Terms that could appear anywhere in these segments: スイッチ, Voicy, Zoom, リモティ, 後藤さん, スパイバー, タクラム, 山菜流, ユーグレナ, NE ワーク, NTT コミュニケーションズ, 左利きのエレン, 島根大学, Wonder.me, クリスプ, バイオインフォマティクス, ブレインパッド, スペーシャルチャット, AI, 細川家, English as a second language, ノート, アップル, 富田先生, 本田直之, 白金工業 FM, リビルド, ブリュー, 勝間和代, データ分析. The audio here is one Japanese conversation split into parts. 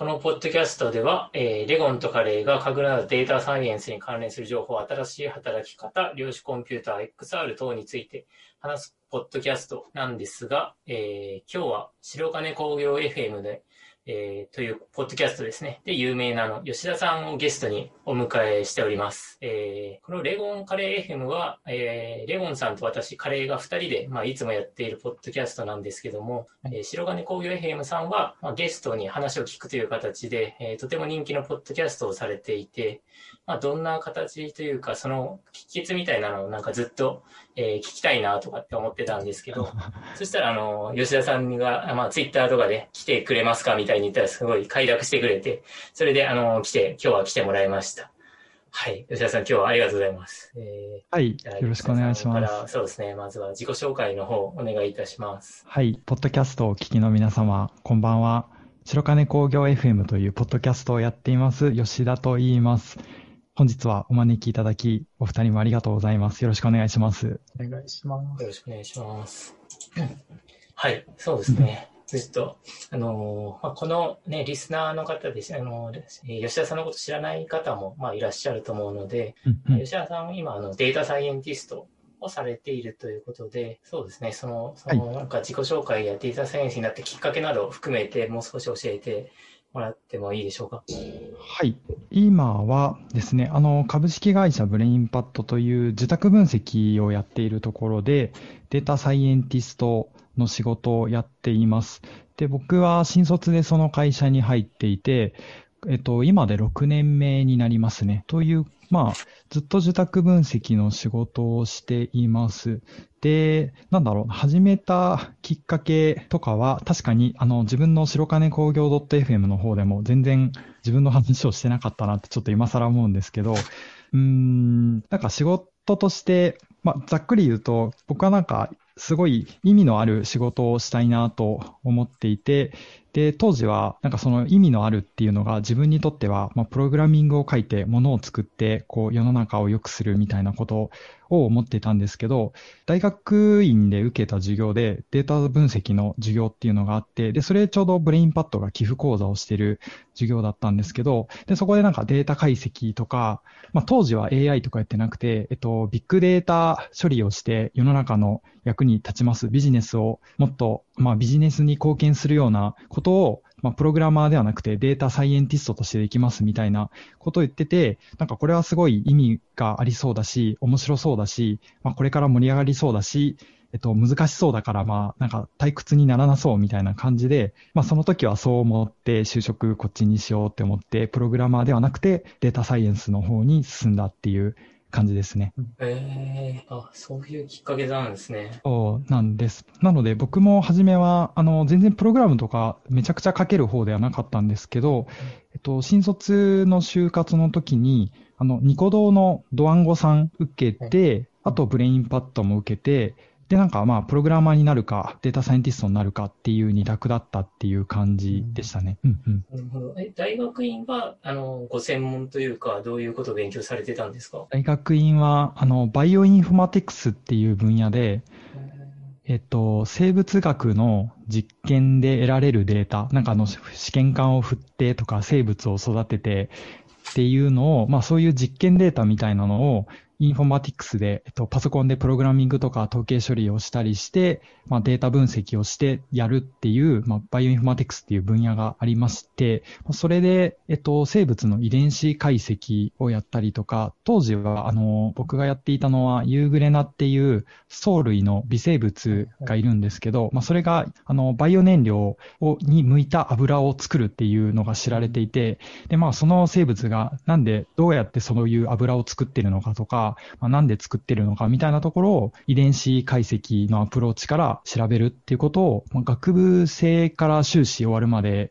このポッドキャストでは、レゴンとカレイが神楽などデータサイエンスに関連する情報、新しい働き方、量子コンピューター、XR 等について話すポッドキャストなんですが、今日は白金工業 FM で、というポッドキャストですね。で、有名な吉田さんをゲストにお迎えしております。このレゴンカレー FM は、レゴンさんと私、カレーが2人で、いつもやっているポッドキャストなんですけども、白金工業 FM さんは、ゲストに話を聞くという形で、とても人気のポッドキャストをされていて、どんな形というか、その秘訣みたいなのをなんかずっと、聞きたいなとかって思ってたんですけど、そしたら吉田さんが、ツイッターとかで来てくれますかみたいに言ったらすごい快諾してくれて、それで今日は来てもらいました。はい、吉田さん今日はありがとうございます。はい、よろしくお願いします。そうですね、まずは自己紹介の方お願いいたします。はい、ポッドキャストをお聞きの皆様、こんばんは。白金工業 FM というポッドキャストをやっています吉田と言います。本日はお招きいただき、お二人もありがとうございます。よろしくお願いします。お願いします。よろしくお願いします。はい、そうですね。ずっと、このね、リスナーの方です、吉田さんのこと知らない方も、いらっしゃると思うので、吉田さんは今、データサイエンティストをされているということで、そうですね、そのなんか自己紹介やデータサイエンスになったきっかけなどを含めて、もう少し教えてもらってもいいでしょうか。はい。今はですね、株式会社ブレインパッドという受託分析をやっているところで、データサイエンティストの仕事をやっています。で、僕は新卒でその会社に入っていて、今で6年目になりますね。という、ずっと受託分析の仕事をしています。で、始めたきっかけとかは、確かに、自分の白金工業 .fm の方でも全然自分の話をしてなかったなってちょっと今更思うんですけど、仕事として、ざっくり言うと、僕はすごい意味のある仕事をしたいなと思っていて、で、当時はその意味のあるっていうのが自分にとっては、プログラミングを書いて物を作って世の中を良くするみたいなことを思ってたんですけど、大学院で受けた授業でデータ分析の授業っていうのがあって、で、それちょうどブレインパッドが寄付講座をしてる授業だったんですけど、で、そこでデータ解析とか、当時は AI とかやってなくて、ビッグデータ処理をして世の中の役に立ちますビジネスをもっと、ビジネスに貢献するようなことを、プログラマーではなくてデータサイエンティストとしてできますみたいなことを言ってて、これはすごい意味がありそうだし、面白そうだし、これから盛り上がりそうだし、難しそうだから、退屈にならなそうみたいな感じで、その時はそう思って就職こっちにしようって思って、プログラマーではなくてデータサイエンスの方に進んだっていう感じですね。そういうきっかけなんですね。そうなんです。なので僕も初めは、全然プログラムとかめちゃくちゃ書ける方ではなかったんですけど、新卒の就活の時に、ニコ動のドワンゴさん受けて、あとブレインパッドも受けて、で、プログラマーになるか、データサイエンティストになるかっていう二択だったっていう感じでしたね。なるほど。大学院は、ご専門というか、どういうことを勉強されてたんですか？大学院は、バイオインフォマティクスっていう分野で、生物学の実験で得られるデータ、試験管を振ってとか、生物を育ててっていうのを、そういう実験データみたいなのを、インフォマティクスで、パソコンでプログラミングとか統計処理をしたりして、データ分析をしてやるっていう、バイオインフォマティクスっていう分野がありまして、それで、生物の遺伝子解析をやったりとか、当時は、僕がやっていたのは、ユーグレナっていう藻類の微生物がいるんですけど、それが、バイオ燃料に向いた油を作るっていうのが知られていて、で、その生物がなんで、どうやってそういう油を作ってるのかとか、なんで作ってるのかみたいなところを遺伝子解析のアプローチから調べるっていうことを、学部生から修士終わるまで、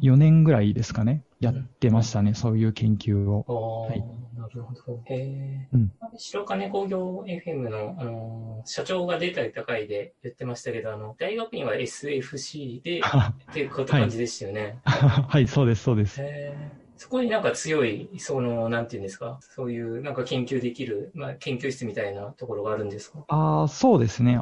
4年ぐらいですかね、やってましたね、そういう研究を。なるほど。白金工業 FM の、社長が出たり高いで言ってましたけど、大学院は SFC でっていう感じでしたよね。はい、そうです、そうです。そこになんか強い、その、なんていうんですか、そういうなんか研究できる、まあ、研究室みたいなところがあるんですか？ああ、そうですね。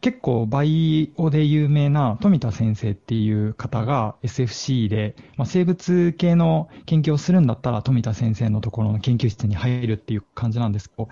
結構バイオで有名な富田先生っていう方が SFC で、まあ、生物系の研究をするんだったら富田先生のところの研究室に入るっていう感じなんですけど、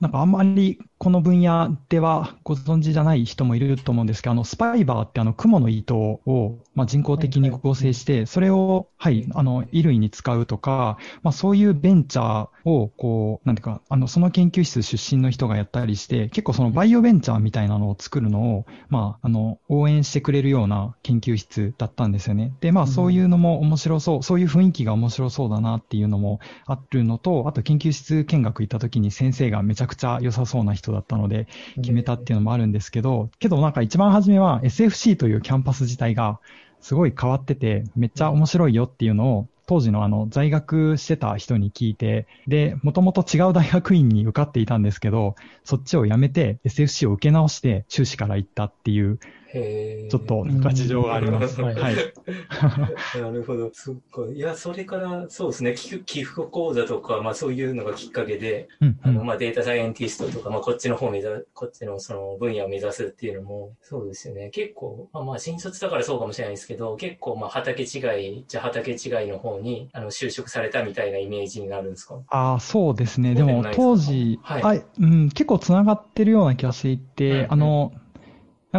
なんかあんまりこの分野ではご存知じゃない人もいると思うんですけど、スパイバーってクモの糸を、まあ、人工的に合成して、それを、はい、衣類に使うとか、まあ、そういうベンチャーを、こう、なんていうか、その研究室出身の人がやったりして、結構そのバイオベンチャーみたいなのを作るのを、まあ、応援してくれるような研究室だったんですよね。で、まあ、そういうのも面白そう、そういう雰囲気が面白そうだなっていうのもあるのと、あと研究室見学行った時に先生がめちゃくちゃ良さそうな人だったので決めたっていうのもあるんですけどなんか一番初めは SFC というキャンパス自体がすごい変わっててめっちゃ面白いよっていうのを当時の在学してた人に聞いて、で、もともと違う大学院に受かっていたんですけど、そっちを辞めて SFC を受け直して修士から行ったっていう、ちょっと事情があります。はい。なるほど。そっか。いや、それから、そうですね、寄付講座とか、まあそういうのがきっかけで、まあデータサイエンティストとか、まあこっちの方をこっちのその分野を目指すっていうのも、そうですよね。結構、まあ新卒だからそうかもしれないですけど、結構まあ畑違いの方に就職されたみたいなイメージになるんですか？ああ、そうですね。でも当時、はい、うん、結構つながってるような気がしていて、な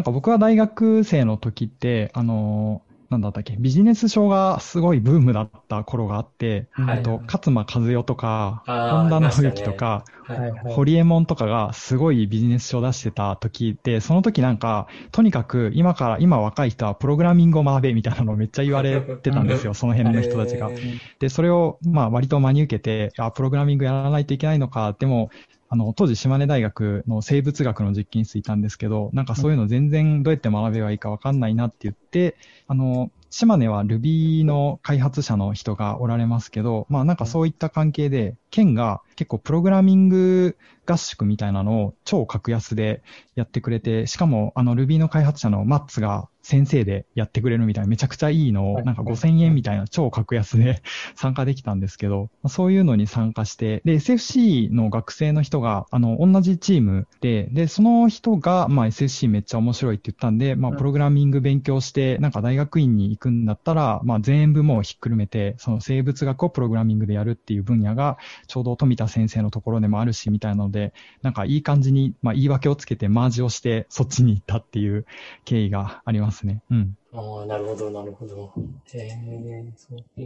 んか僕は大学生の時って、なんだったっけ、ビジネス書がすごいブームだった頃があって、勝間和代とか、本田直之とか、ホリエモンとかがすごいビジネス書を出してた時で、その時なんか、とにかく今若い人はプログラミングを学べみたいなのをめっちゃ言われてたんですよ、その辺の人たちが。で、それをまあ割と真に受けて、プログラミングやらないといけないのか、でも、当時島根大学の生物学の実験室いたんですけど、なんかそういうの全然どうやって学べばいいかわかんないなって言って、島根は Ruby の開発者の人がおられますけど、まあなんかそういった関係で、県が結構プログラミング合宿みたいなのを超格安でやってくれて、しかもRuby の開発者のマッツが先生でやってくれるみたいなめちゃくちゃいいのをなんか5000円みたいな超格安で参加できたんですけど、そういうのに参加して、で SFC の学生の人が同じチームで、その人がまあ SFC めっちゃ面白いって言ったんで、まあプログラミング勉強してなんか大学院に行くんだったら、まあ全部もうひっくるめてその生物学をプログラミングでやるっていう分野がちょうど富田先生のところでもあるしみたいなので、なんかいい感じに、まあ、言い訳をつけてマージをしてそっちに行ったっていう経緯がありますね。うん。ああ、なるほど、なるほど。そうい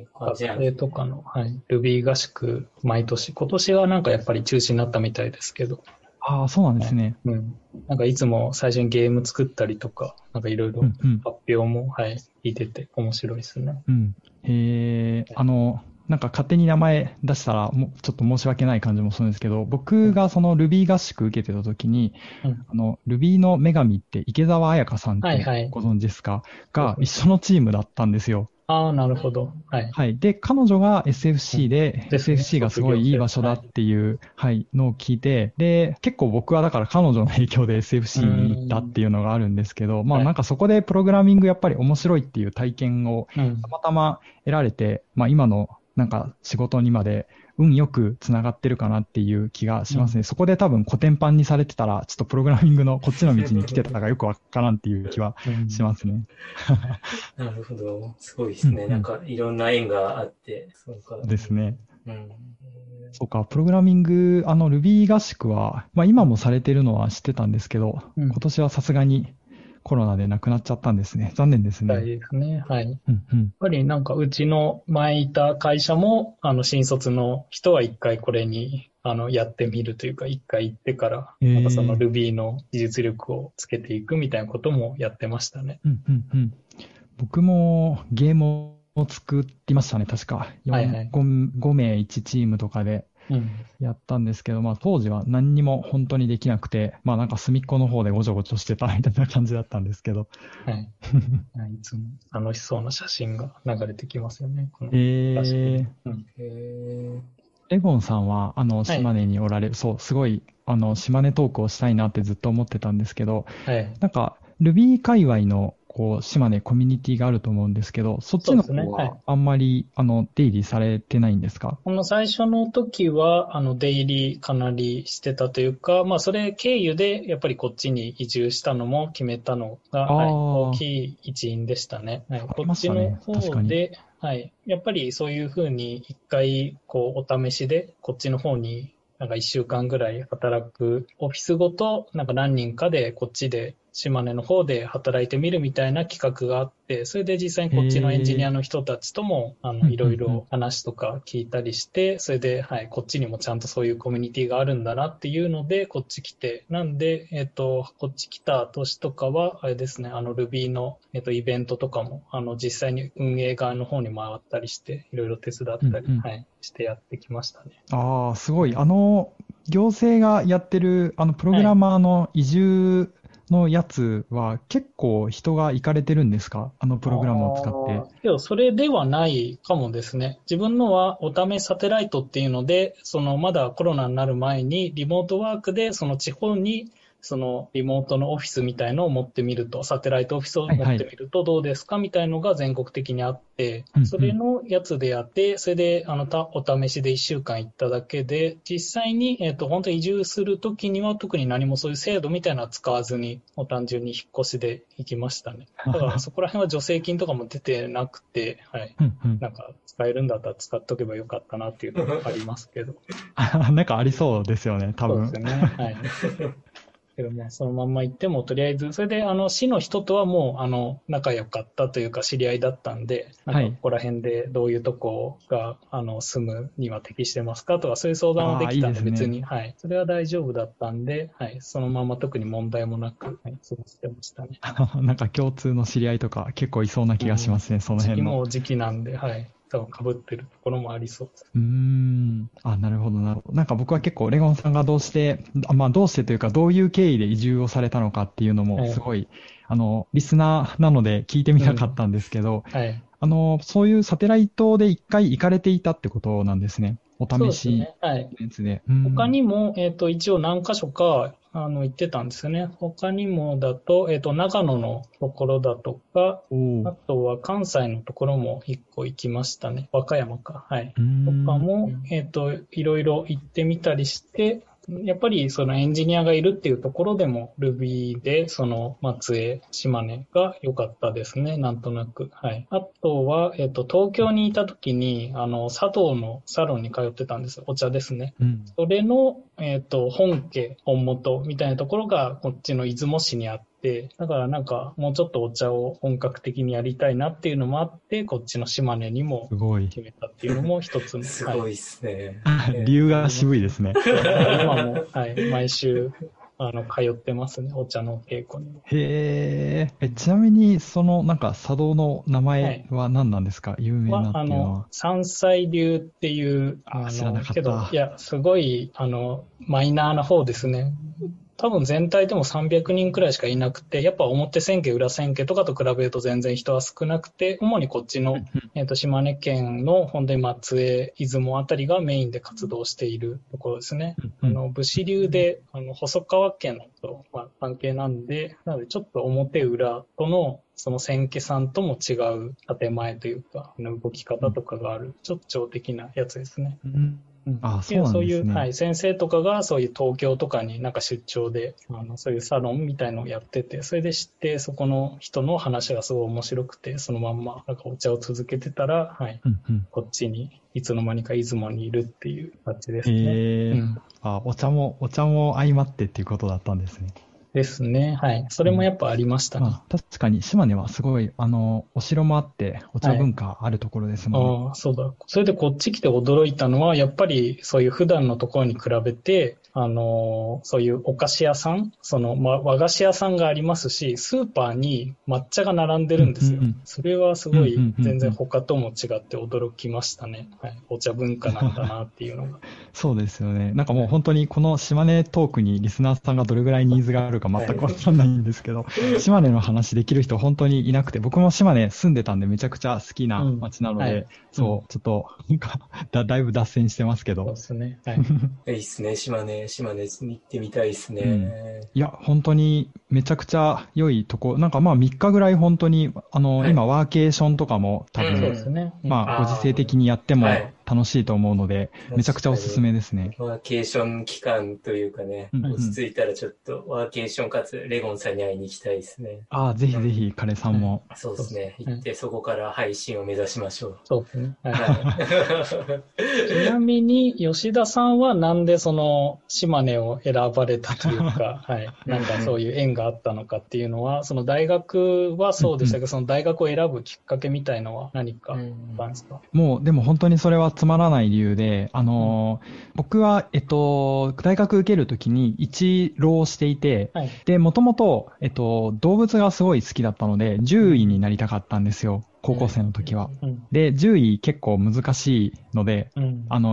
う感じ。学生とかの、はい、Ruby 合宿、毎年、今年はなんかやっぱり中止になったみたいですけど。ああ、そうなんですね。うん。なんかいつも最初にゲーム作ったりとか、なんかいろいろ発表も、はい、聞いてて面白いですね。うん。へえ、なんか勝手に名前出したらちょっと申し訳ない感じもするんですけど、僕がその Ruby 合宿受けてた時に、Ruby の女神って池澤彩香さんってご存知ですか？が一緒のチームだったんですよ。ああ、なるほど。はい。はい。で、彼女が SFC で、SFC がすごいいい場所だっていう、のを聞いて、で、結構僕はだから彼女の影響で SFC に行ったっていうのがあるんですけど、まあなんかそこでプログラミングやっぱり面白いっていう体験をたまたま得られて、まあ今のなんか仕事にまで運よくつながってるかなっていう気がしますね。そこで多分コテンパンにされてたら、ちょっとプログラミングのこっちの道に来てたかがよくわからんっていう気はしますね。なるほど。すごいですね。なんかいろんな縁があって。そうかですね。そうか、プログラミング、Ruby 合宿は、まあ今もされてるのは知ってたんですけど、今年はさすがにコロナでなくなっちゃったんですね。残念ですね。そうですね。はい。やっぱりなんかうちの前いた会社も、新卒の人は一回これに、やってみるというか、一回行ってから、またその Ruby の技術力をつけていくみたいなこともやってましたね。僕もゲームを作りましたね、確か。5名1チームとかで。やったんですけど、まあ当時は何にも本当にできなくて、まあなんか隅っこの方でごちょごちょしてたみたいな感じだったんですけど。はい。いつも楽しそうな写真が流れてきますよね。レゴンさんは、島根におられる、そう、すごい、島根トークをしたいなってずっと思ってたんですけど、なんか、Ruby 界隈のこう島根コミュニティがあると思うんですけど、そっちの方はあんまり、ね、はい、出入りされてないんですか？この最初の時は出入りかなりしてたというか、まあそれ経由でやっぱりこっちに移住したのも決めたのが、はい、大きい一因でしたね。はい、こっちの方で、はい、やっぱりそういうふうに一回こうお試しでこっちの方になんか1週間ぐらい働く、オフィスごとなんか何人かでこっちで島根の方で働いてみるみたいな企画があって、それで実際にこっちのエンジニアの人たちともいろいろ話とか聞いたりして、それで、はい、こっちにもちゃんとそういうコミュニティがあるんだなっていうのでこっち来て、なんで、こっち来た年とかはあれですね、Ruby の、イベントとかも実際に運営側の方に回ったりしていろいろ手伝ったり、うんうん、はい、してやってきましたね。ああ、すごい。行政がやってるプログラマーの移住、はい、のやつは結構人が行かれてるんですか？プログラムを使って。いや、それではないかもですね。自分のはおためサテライトっていうので、まだコロナになる前にリモートワークで地方にリモートのオフィスみたいのを持ってみると、サテライトオフィスを持ってみるとどうですかみたいのが全国的にあって、それのやつでやって、それでお試しで1週間行っただけで、実際に本当に移住するときには特に何もそういう制度みたいなのは使わずに、もう単純に引っ越しで行きましたね。だからそこら辺は助成金とかも出てなくて、はい、なんか使えるんだったら使っとけばよかったなっていうのがありますけど。なんかありそうですよね、多分。そうですね。はい。けどね、そのまんま行ってもとりあえず、それで市の人とはもう仲良かったというか知り合いだったんで、なんかここら辺でどういうとこが住むには適してますかとか、そういう相談はできたんで別に、はい、それは大丈夫だったんで、はい、そのまま特に問題もなく、はい、過ごしてましたね。なんか共通の知り合いとか結構いそうな気がしますね、その辺の。もう時期なんで、はい。多分被ってるところもありそうです。あ、なるほどなるほど。なんか僕は結構レゴンさんがどうしてというか、どういう経緯で移住をされたのかっていうのもすごい、リスナーなので聞いてみたかったんですけど、うん、はい、そういうサテライトで一回行かれていたってことなんですね。お試しのやつで。他にも、一応何箇所か行ってたんですよね。他にもだと、長野のところだとか、あとは関西のところも一個行きましたね。和歌山か。はい。とかも、いろいろ行ってみたりして、やっぱりエンジニアがいるっていうところでも Ruby で松江、島根が良かったですね、なんとなく。はい。あとは、東京にいた時に、茶道のサロンに通ってたんですよ。お茶ですね。うん、それの、本元みたいなところがこっちの出雲市にあって、だからなんかもうちょっとお茶を本格的にやりたいなっていうのもあって、こっちの島根にも決めたっていうのも一つのすごいですね、はい、理由が渋いですね。今も、はい、毎週通ってますね、お茶の稽古に。へえ。ちなみになんか茶道の名前は何なんですか、はい、有名なっていうのは。山菜流っていう知らなかったけど、いやすごいマイナーな方ですね。多分全体でも300人くらいしかいなくて、やっぱ表千家、裏千家とかと比べると全然人は少なくて、主にこっちの、島根県の本当松江、出雲あたりがメインで活動しているところですね。武士流で、細川家のと、関係なんで、なのでちょっと表裏との千家さんとも違う建前というか、動き方とかがある、ちょっと超的なやつですね。そういう、はい、先生とかがそういう東京とかになんか出張でそういうサロンみたいのをやってて、それで知って、そこの人の話がすごい面白くて、そのまんまなんかお茶を続けてたら、はい、こっちにいつの間にか出雲にいるっていう感じですね。お茶も相まってっていうことだったんですね。ですね、はい。それもやっぱありましたね。確かに島根はすごいお城もあってお茶文化あるところですもんね。はい、そうだ。それでこっち来て驚いたのは、やっぱりそういう普段のところに比べてそういうお菓子屋さん、和菓子屋さんがありますし、スーパーに抹茶が並んでるんですよ。それはすごい全然他とも違って驚きましたね。はい、お茶文化なんだなっていうのが。そうですよね。なんかもう本当にこの島根トークにリスナーさんがどれぐらいニーズがあるか全くわかんないんですけど、島根の話できる人本当にいなくて、僕も島根住んでたんでめちゃくちゃ好きな街なので、そう、ちょっとなんかだいぶ脱線してますけど。そうですね。はい。いいですね、島根。島根に行ってみたいですね、いや本当にめちゃくちゃ良いとこ、なんかまあ3日ぐらい本当にはい、今ワーケーションとかも多分、まあご時世的にやっても楽しいと思うので、めちゃくちゃおすすめですね。ワーケーション期間というかね、落ち着いたらちょっとワーケーションかつレゴンさんに会いに行きたいですね。ああ、ぜひぜひ彼さんも、そうですね、行ってそこから配信を目指しましょう。そうですね、はい、ちなみに吉田さんはなんでその島根を選ばれたというか、はい、なんかそういう縁があったのかっていうのは、その大学はそうでしたけど、その大学を選ぶきっかけみたいのは何かあったんですか？もうでも本当にそれはつまらない理由で、僕は、大学受けるときに一浪していて、はい、で、もともと、動物がすごい好きだったので、獣医になりたかったんですよ。高校生の時は。で、獣医結構難しいので、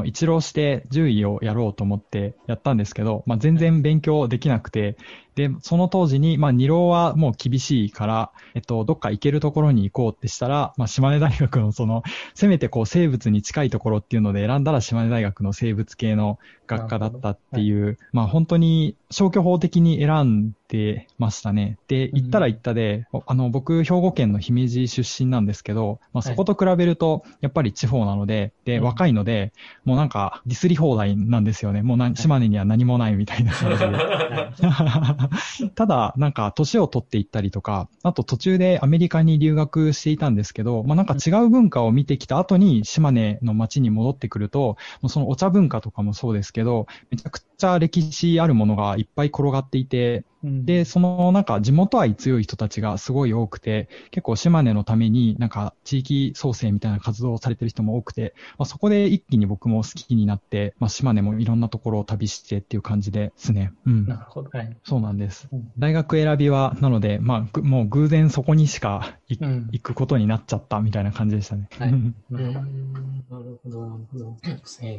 一浪して獣医をやろうと思ってやったんですけど、まあ、全然勉強できなくて、で、その当時に、まあ、二浪はもう厳しいから、どっか行けるところに行こうってしたら、まあ、島根大学のその、せめてこう生物に近いところっていうので選んだら島根大学の生物系の学科だったっていう、はい、まあ、本当に消去法的に選んでましたね。で、行ったら行ったで、僕、兵庫県の姫路出身なんですけど、まあ、そこと比べると、やっぱり地方なので、で、若いので、もうなんか、ディスり放題なんですよね。もう島根には何もないみたいな感じで。ただ、なんか、年を取っていったりとか、あと途中でアメリカに留学していたんですけど、まあなんか違う文化を見てきた後に島根の町に戻ってくると、もうそのお茶文化とかもそうですけど、めちゃくちゃ歴史あるものがいっぱい転がっていて、で、そのなんか地元愛強い人たちがすごい多くて、結構島根のためになんか地域創生みたいな活動をされてる人も多くて、まあ、そこで一気に僕も好きになって、まあ、島根もいろんなところを旅してっていう感じですね。なるほど。はい。そうなんです。大学選びは、なので、まあ、もう偶然そこにしか行くことになっちゃったみたいな感じでしたね。はい。なるほど、なるほど。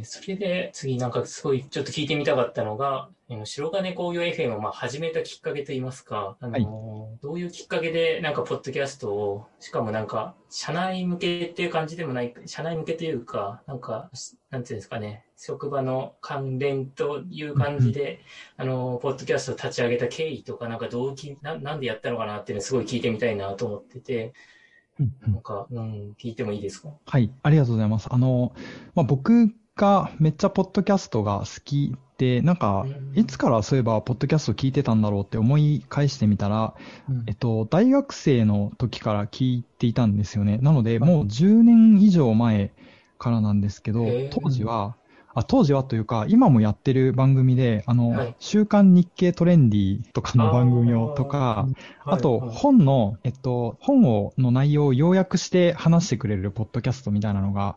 それで次なんかすごいちょっと聞いてみたかったのが、白金工業 FM をまあ始めたきっかけといいますか、はい、どういうきっかけでなんかポッドキャストを、しかもなんか社内向けっていう感じでもない、社内向けというか、なんか、なんていうんですかね、職場の関連という感じで、ポッドキャストを立ち上げた経緯とか、なんか動機、なんでやったのかなっていうのをすごい聞いてみたいなと思ってて、なんか、聞いてもいいですか？はい、ありがとうございます。まあ、僕がめっちゃポッドキャストが好きで、なんか、いつからそういえば、ポッドキャスト聞いてたんだろうって思い返してみたら、大学生の時から聞いていたんですよね。なので、もう10年以上前からなんですけど、当時はというか、今もやってる番組で、週刊日経トレンディとかの番組をとか、あと、本の、本の内容を要約して話してくれるポッドキャストみたいなのが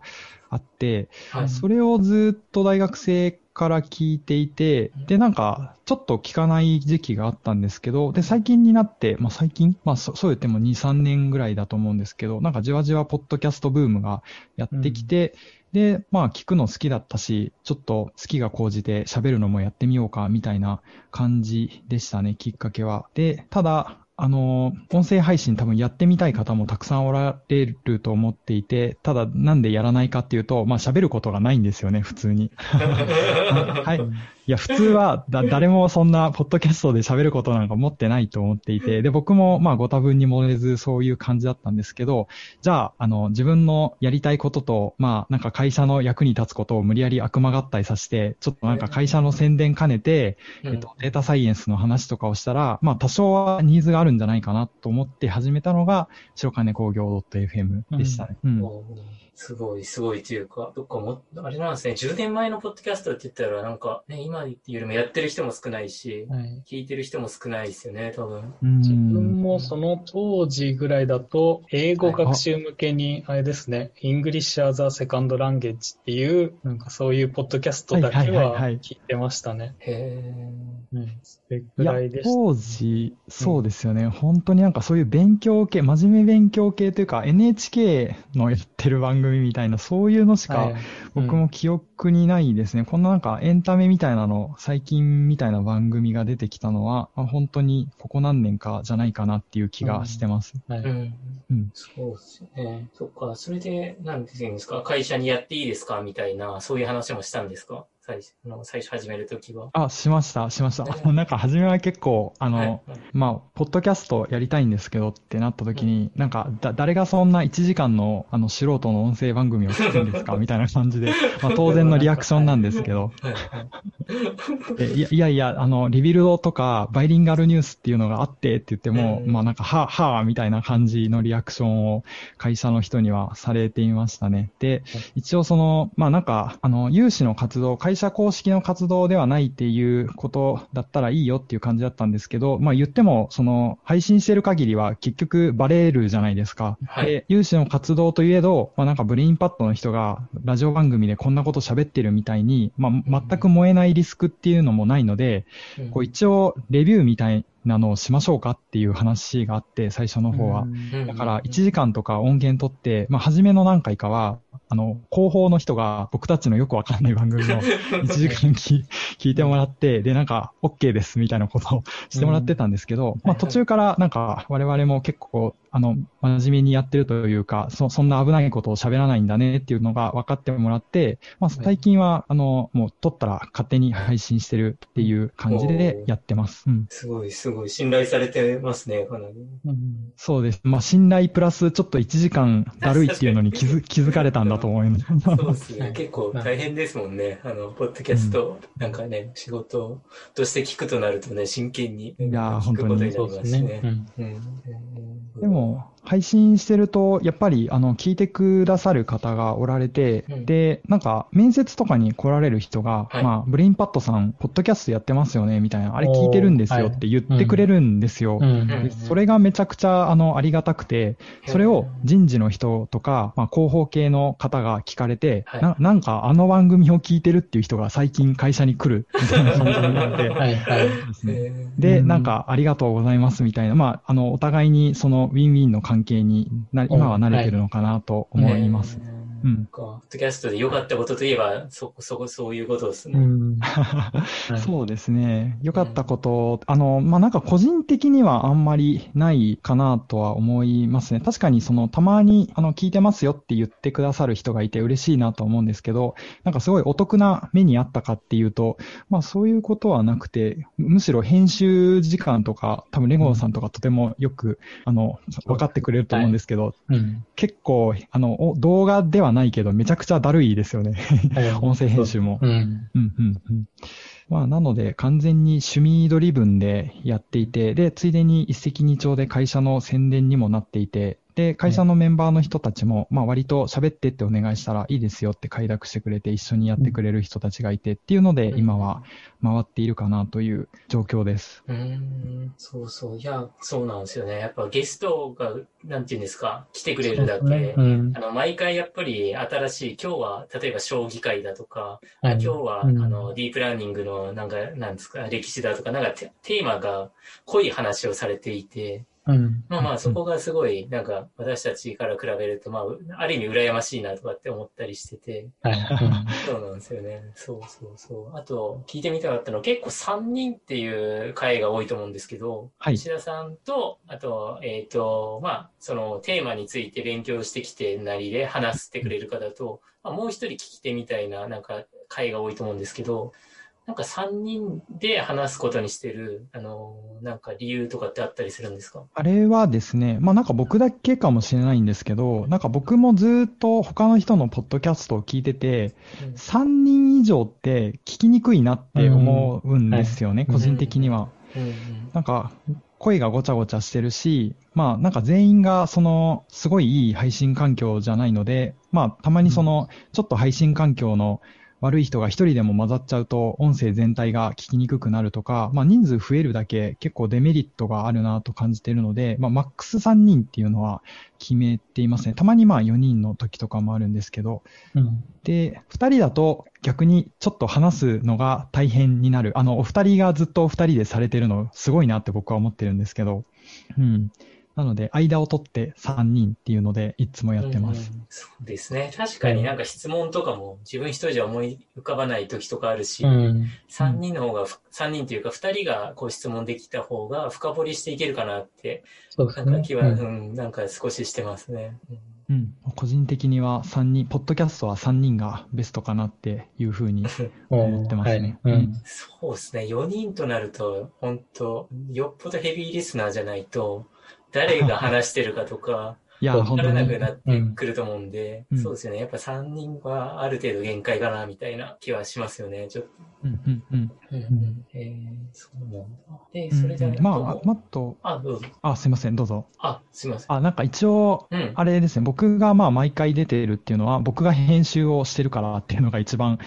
あって、それをずっと大学生から聞いていて、で、なんか、ちょっと聞かない時期があったんですけど、で、最近になって、まあ最近、まあそう言っても2、3年ぐらいだと思うんですけど、なんかじわじわポッドキャストブームがやってきて、で、まあ聞くの好きだったし、ちょっと好きが高じて喋るのもやってみようか、みたいな感じでしたね、きっかけは。で、ただ、音声配信多分やってみたい方もたくさんおられると思っていて、ただなんでやらないかっていうと、まあ喋ることがないんですよね、普通に。はい。いや、普通は誰もそんなポッドキャストで喋ることなんか持ってないと思っていて、で、僕もまあご多分に漏れずそういう感じだったんですけど、じゃあ、自分のやりたいことと、まあなんか会社の役に立つことを無理やり悪魔合体させて、ちょっとなんか会社の宣伝兼ねて、データサイエンスの話とかをしたら、まあ多少はニーズがあるんじゃないかなと思って始めたのが白金工業 .fm でしたね。すごいすごいというか、どっかもあれなんですね。10年前のポッドキャストって言ったらなんかね、今よりもやってる人も少ないし、聞いてる人も少ないですよね、多分。自分もその当時ぐらいだと英語学習向けにあれですね、English as a second language っていうなんかそういうポッドキャストだけは聞いてましたね。それぐらいでした。当時そうですよね。本当になんかそういう勉強系、真面目勉強系というか NHK のやってる番組みたいな、そういうのしか僕も記憶にないですね。こんななんかエンタメみたいなの、最近みたいな番組が出てきたのは、本当にここ何年かじゃないかなっていう気がしてます。そうですね。そっか、それで何て言うんですか、会社にやっていいですかみたいな、そういう話もしたんですか？最初始めるときは。あ、しました。なんか初めは結構、まあ、ポッドキャストやりたいんですけどってなったときに、なんか、誰がそんな1時間の、素人の音声番組を聞くんですかみたいな感じで、まあ、当然のリアクションなんですけど。いや、リビルドとか、バイリンガルニュースっていうのがあってって言っても、まあ、なんか、はぁ、みたいな感じのリアクションを会社の人にはされていましたね。で、一応その、まあ、なんか、有志の活動、会社公式の活動ではないっていうことだったらいいよっていう感じだったんですけど、まあ言ってもその配信してる限りは結局バレるじゃないですか。はい、で、有志の活動といえど、まあなんかブレインパッドの人がラジオ番組でこんなこと喋ってるみたいに、まあ全く燃えないリスクっていうのもないので、こう一応レビューみたいなのをしましょうかっていう話があって、最初の方は。だから1時間とか音源取って、まあ初めの何回かは、広報の人が僕たちのよくわかんない番組の1時間聞いてもらって、で、なんか OK ですみたいなことをしてもらってたんですけど、まあ途中からなんか我々も結構、真面目にやってるというか、そんな危ないことを喋らないんだねっていうのが分かってもらって、まあ最近は、もう撮ったら勝手に配信してるっていう感じでやってます。うん、すごい、信頼されてますね、かなり。うん、そうです。まあ信頼プラスちょっと1時間だるいっていうのに気づかれたんだと思います。そうですね。結構大変ですもんね。ポッドキャスト、なんかね、仕事として聞くとなるとね、真剣に聞くことになりますしね。でも配信してると、やっぱり、聞いてくださる方がおられて、で、なんか、面接とかに来られる人が、まあ、ブレインパッドさん、ポッドキャストやってますよね、みたいな、あれ聞いてるんですよって言ってくれるんですよ。それがめちゃくちゃ、ありがたくて、それを人事の人とか、まあ、広報系の方が聞かれて、なんか、番組を聞いてるっていう人が最近会社に来る、みたいな感じになって、で、なんか、ありがとうございます、みたいな、まあ、お互いに、その、ウィンウィンの関係に今は慣れてるのかなと思います。ポッドキャストで良かったことといえば、そういうことですね。そうですね。良かったこと、まあ、なんか個人的にはあんまりないかなとは思いますね。確かにたまに、聞いてますよって言ってくださる人がいて嬉しいなと思うんですけど、なんかすごいお得な目にあったかっていうと、まあ、そういうことはなくて、むしろ編集時間とか、多分レゴンさんとかとてもよく、分かってくれると思うんですけど、結構、動画ではないけどめちゃくちゃだるいですよね音声編集も。まあ、なので完全に趣味ドリブンでやっていて、でついでに一石二鳥で会社の宣伝にもなっていて、で会社のメンバーの人たちも、まあ、割と喋ってってお願いしたらいいですよって快諾してくれて、一緒にやってくれる人たちがいてっていうので、今は回っているかなという状況です。そう、いや、そうなんですよね。やっぱゲストが、なんていうんですか、来てくれるだけ、毎回やっぱり新しい、今日は例えば将棋界だとか、今日はディープラーニングのなんですか、歴史だとか、なんかテーマが濃い話をされていて、まあそこがすごいなんか私たちから比べると、まあある意味羨ましいなとかって思ったりしてて、そうなんですよね。そう。あと聞いてみたかったのは、結構3人っていう回が多いと思うんですけど、石田さんと、あとまあそのテーマについて勉強してきてなりで話してくれる方と、まあ、もう一人聞き手みたいななんか回が多いと思うんですけど。なんか3人で話すことにしてる、なんか理由とかってあったりするんですか？あれはですね、まあなんか僕だけかもしれないんですけど、なんか僕もずっと他の人のポッドキャストを聞いてて、3人以上って聞きにくいなって思うんですよね、個人的には。なんか声がごちゃごちゃしてるし、まあなんか全員がすごいいい配信環境じゃないので、まあたまにちょっと配信環境の悪い人が一人でも混ざっちゃうと音声全体が聞きにくくなるとか、まあ人数増えるだけ結構デメリットがあるなと感じているので、まあマックス3人っていうのは決めていますね。たまにまあ4人の時とかもあるんですけど、で、2人だと逆にちょっと話すのが大変になる。お二人がずっとお二人でされてるのすごいなって僕は思ってるんですけど、なので、間を取って3人っていうので、いつもやってます。そうですね。確かになんか質問とかも自分一人じゃ思い浮かばない時とかあるし、3人の方が、3人というか2人がこう質問できた方が深掘りしていけるかなって、なんか気は、なんか少ししてますね。個人的には3人、ポッドキャストは3人がベストかなっていうふうに思ってますね。はい、うん、そうですね。4人となると、本当よっぽどヘビーリスナーじゃないと、誰が話してるかとか、分からなくなってくると思うんで、うん、そうですよね。やっぱ3人はある程度限界かな、みたいな気はしますよね、ちょっと。うんうんうん。そうなんだ。で、それじゃあ、まあ、マット。あ、どうぞ。あ、すいません、どうぞ。あ、すいません。あ、なんか一応、うん、あれですね、僕がまあ毎回出てるっていうのは、僕が編集をしてるからっていうのが一番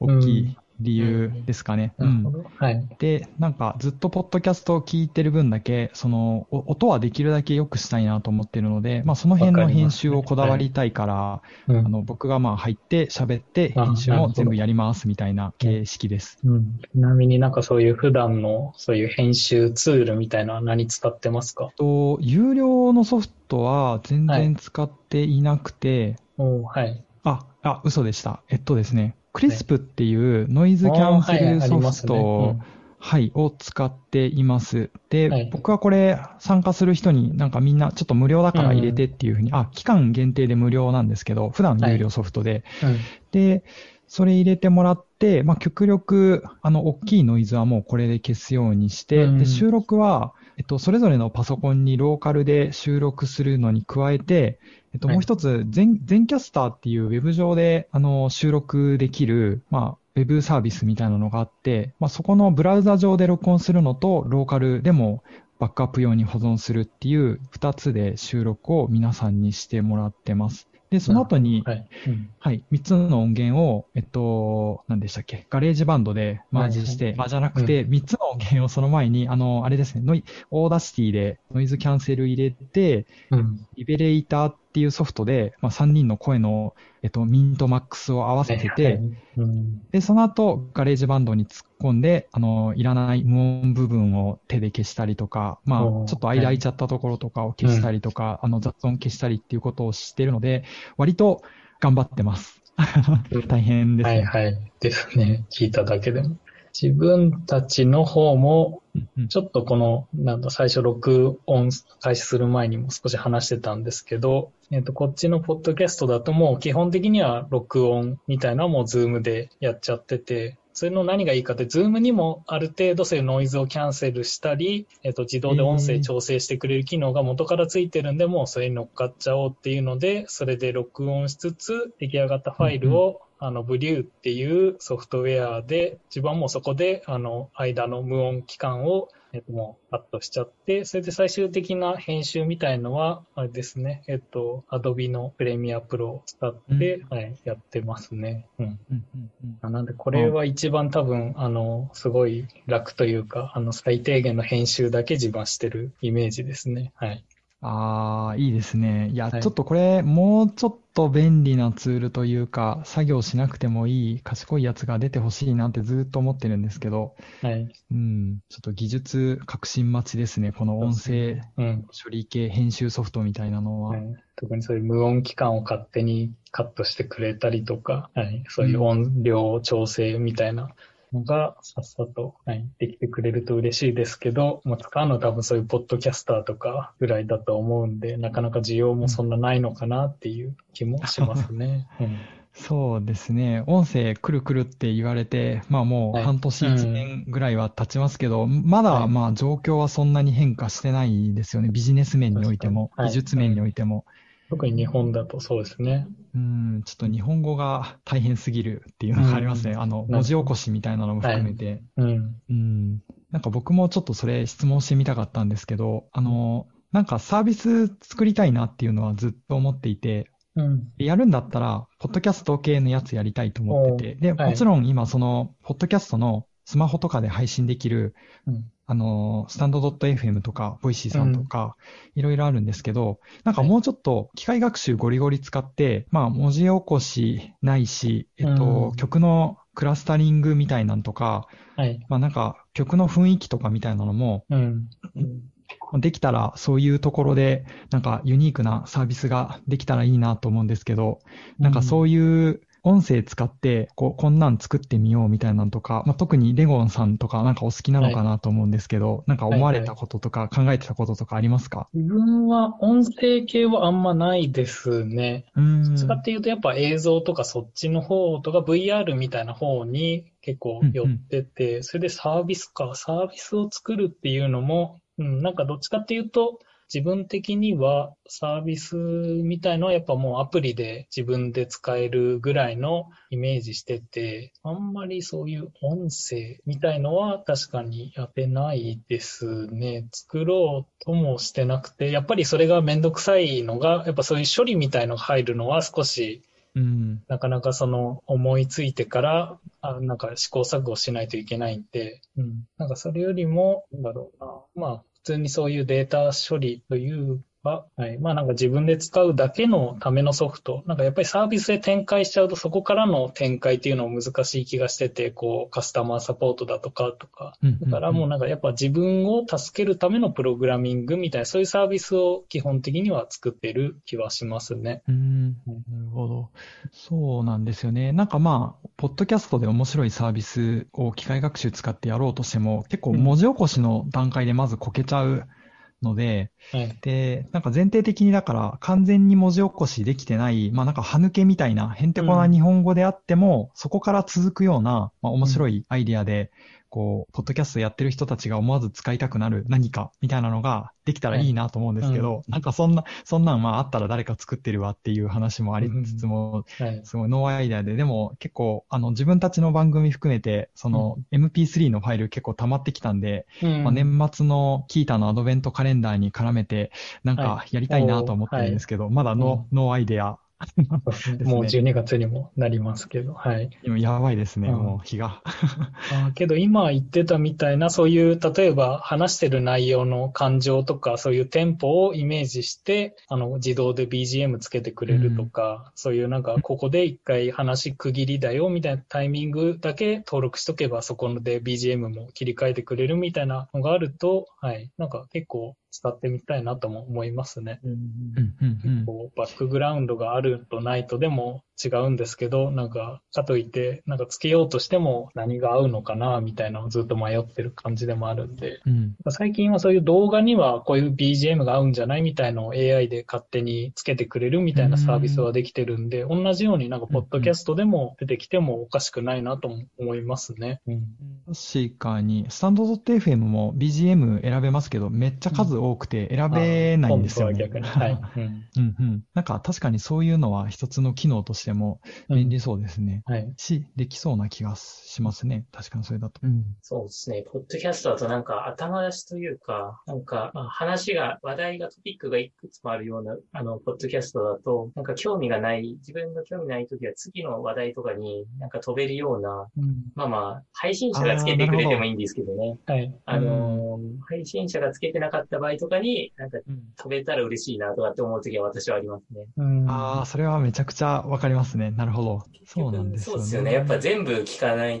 大きい。うん理由ですかね。うん。はい。で、なんかずっとポッドキャストを聞いてる分だけ、その音はできるだけ良くしたいなと思ってるので、まあその辺の編集をこだわりたいから、ねはい、僕がまあ入って喋って編集も全部やりますみたいな形式です。うん。ちなみになんかそういう普段のそういう編集ツールみたいな何使ってますか？有料のソフトは全然使っていなくて、はい、おー、はい。あ、嘘でした。ですね。クリスプっていうノイズキャンセルソフトを使っています。で、はい、僕はこれ参加する人になんかみんなちょっと無料だから入れてっていうふうに、期間限定で無料なんですけど、普段有料ソフトで。はいうん、で、それ入れてもらって、まあ、極力、大きいノイズはもうこれで消すようにして、で、収録は、それぞれのパソコンにローカルで収録するのに加えて、もう一つ、全キャスターっていうウェブ上で、収録できる、まあ、ウェブサービスみたいなのがあって、まあ、そこのブラウザ上で録音するのと、ローカルでもバックアップ用に保存するっていう二つで収録を皆さんにしてもらってます。で、その後に、3つの音源を、何でしたっけ、ガレージバンドでマージして、じゃなくて、3つの音源をその前に、あれですね、オーダーシティでノイズキャンセル入れて、リベレーターっていうソフトで、まあ、3人の声の、ミントマックスを合わせてて、で、その後、ガレージバンドに突っ込んで、いらない無音部分を手で消したりとか、まあ、ちょっと間空いちゃったところとかを消したりとか、雑音消したりっていうことをしてるので、割と頑張ってます。大変です、ね。はいはい。ですね。聞いただけでも。自分たちの方も、ちょっとこの、なんだ、最初録音開始する前にも少し話してたんですけど、こっちのポッドキャストだともう基本的には録音みたいなのもズームでやっちゃってて、それの何がいいかって、ズームにもある程度そういうノイズをキャンセルしたり、自動で音声調整してくれる機能が元からついてるんで、もうそれに乗っかっちゃおうっていうので、それで録音しつつ、出来上がったファイルを、ブリューっていうソフトウェアで、自分はもうそこで、間の無音期間を、もうカットしちゃって、それで最終的な編集みたいのは、あれですね、Adobe のプレミアプロを使って、やってますね。なんで、これは一番多分、すごい楽というか、最低限の編集だけ自分はしてるイメージですね。はい。ああ、いいですね。いや、ちょっとこれ、もうちょっと便利なツールというか、作業しなくてもいい、賢いやつが出てほしいなってずっと思ってるんですけど、ちょっと技術革新待ちですね。この音声処理系編集ソフトみたいなのは。特にそういう無音期間を勝手にカットしてくれたりとか、そういう音量調整みたいな。のがさっさと、できてくれると嬉しいですけど、使うのは多分そういうポッドキャスターとかぐらいだと思うんで、なかなか需要もそんなないのかなっていう気もしますね。そうですね。音声くるくるって言われて、まあもう半年1年ぐらいは経ちますけど、まだまあ状況はそんなに変化してないですよね。ビジネス面においても、技術面においても。特に日本だとそうですね。ちょっと日本語が大変すぎるっていうのがありますね。文字起こしみたいなのも含めて。なんか僕もちょっとそれ質問してみたかったんですけど、なんかサービス作りたいなっていうのはずっと思っていて、やるんだったら、ポッドキャスト系のやつやりたいと思ってて、で、もちろん今その、ポッドキャストのスマホとかで配信できる、スタンド .fm とか、Voicy さんとか、いろいろあるんですけど、なんかもうちょっと機械学習ゴリゴリ使って、まあ文字起こしないし、曲のクラスタリングみたいなんとか、まあなんか曲の雰囲気とかみたいなのも、できたらそういうところで、なんかユニークなサービスができたらいいなと思うんですけど、なんかそういう、音声使ってこんなん作ってみようみたいなのとか、まあ、特にレゴンさんとかなんかお好きなのかなと思うんですけど、はい、なんか思われたこととか考えてたこととかありますか？自分は音声系はあんまないですね。どっちかっていうとやっぱ映像とかそっちの方とか VR みたいな方に結構寄ってて、うんうん、それでサービスを作るっていうのも、うん、なんかどっちかっていうと自分的にはサービスみたいのはやっぱもうアプリで自分で使えるぐらいのイメージしてて、あんまりそういう音声みたいのは確かにやってないですね。作ろうともしてなくて、やっぱりそれがめんどくさいのが、やっぱそういう処理みたいのが入るのは少し、うん、なかなかその思いついてからなんか試行錯誤しないといけないんで、うん、なんかそれよりもなんだろうな、まあ普通にそういうデータ処理というか、はい、まあなんか自分で使うだけのためのソフト、なんかやっぱりサービスで展開しちゃうとそこからの展開っていうのも難しい気がしてて、こうカスタマーサポートだとか、うんうんうん、だからもうなんかやっぱ自分を助けるためのプログラミングみたいな、そういうサービスを基本的には作ってる気はしますね。なるほど。そうなんですよね。なんかまあ、ポッドキャストで面白いサービスを機械学習使ってやろうとしても、結構文字起こしの段階でまずこけちゃうので、はい、で、なんか前提的にだから完全に文字起こしできてない、まあなんか歯抜けみたいな、へんてこな日本語であっても、そこから続くような、まあ面白いアイディアで、ポッドキャストやってる人たちが思わず使いたくなる何かみたいなのができたらいいなと思うんですけど、はい、なんかそんなんまああったら誰か作ってるわっていう話もありつつも、うん、はい、すごいノーアイデアで、でも結構自分たちの番組含めてその MP3 のファイル結構溜まってきたんで、うん、まあ、年末のキータのアドベントカレンダーに絡めてなんかやりたいなと思ってるんですけど、はい、まだノーアイデアね、もう12月にもなりますけど、はい。やばいですね、もう日が。けど今言ってたみたいな、そういう、例えば話してる内容の感情とか、そういうテンポをイメージして、自動で BGM つけてくれるとか、うん、そういうなんか、ここで一回話区切りだよみたいなタイミングだけ登録しとけば、そこで BGM も切り替えてくれるみたいなのがあると、はい、なんか結構、使ってみたいなとも思いますね。結構バックグラウンドがあるとないとでも違うんですけど、なんかかといってなんかつけようとしても何が合うのかなみたいなのをずっと迷ってる感じでもあるんで、うん、最近はそういう動画にはこういう BGM が合うんじゃないみたいなのを AI で勝手につけてくれるみたいなサービスはできてるんで、同じようになんかポッドキャストでも出てきてもおかしくないなと思いますね、うん、確かにスタンド .fm も BGM 選べますけどめっちゃ数多くて選べないんですよね。なんか確かにそういうのは一つの機能としても便利そうですね、うん、はい、できそうな気がしますね。確かにそれだと、うん、そうですね。ポッドキャストだとなんか頭出しというか、なんか話題がトピックがいくつもあるようなポッドキャストだとなんか興味がない、自分の興味ないときは次の話題とかになんか飛べるような、うん、まあ配信者がつけてくれてもいいんですけどね、はい、配信者がつけてなかった場合とかになんか飛べたら嬉しいなとかって思うときは私はありますね、うん、それはめちゃくちゃわかりますね。なるほど。そうなんですよね。そうですよね。やっぱ全部聞かない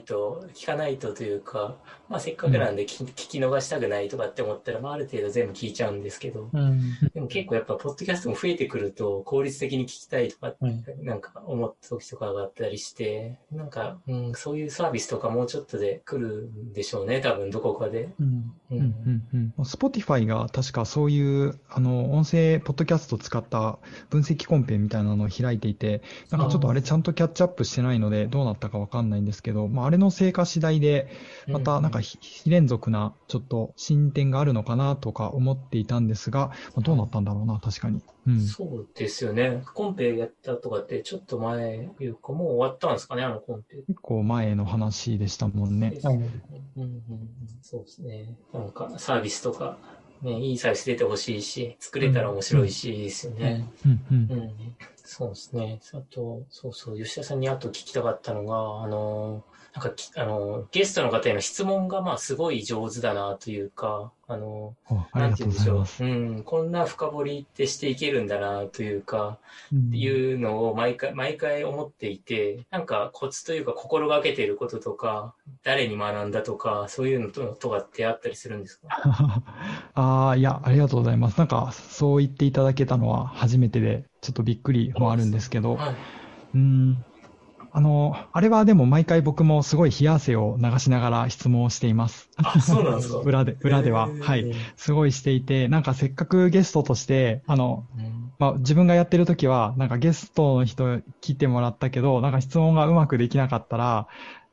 とというか、まあせっかくなんでうん、聞き逃したくないとかって思ったら、まあある程度全部聞いちゃうんですけど、うん、でも結構やっぱポッドキャストも増えてくると効率的に聞きたいとか、うん、なんか思った時とかがあったりして、なんか、うん、そういうサービスとかもうちょっとで来るんでしょうね。多分どこかで。Spotify が確かそういう音声ポッドキャストを使った分析コンペみたいなのを開いていて、なんかちょっとあれちゃんとキャッチアップしてないのでどうなったかわかんないんですけど、まあ、あれの成果次第でまたなんか非連続なちょっと進展があるのかなとか思っていたんですが、まあ、どうなったんだろうな、確かに、うん、そうですよね。コンペやったとかってちょっと前というかもう終わったんですかね、コンペ。結構前の話でしたもんね。はい、うんうん、そうですね。なんかサービスとかね、いいサービス出てほしいし、作れたら面白いしですよね。そうですね。あと、吉田さんにあと聞きたかったのが、なんかゲストの方への質問がまあすごい上手だなというか、なんて言うんでしょう。うん、こんな深掘りってしていけるんだなというか、うん、っていうのを毎回思っていて、なんかコツというか心がけていることとか、誰に学んだとか、そういうのとかってあったりするんですか？いや、ありがとうございます。なんかそう言っていただけたのは初めてで、ちょっとびっくりもあるんですけど、はい、あれはでも毎回僕もすごい冷や汗を流しながら質問をしています。あ、そうなんですか。裏では、はい。すごいしていて、なんかせっかくゲストとして、まあ、自分がやってるときは、なんかゲストの人来てもらったけど、なんか質問がうまくできなかったら、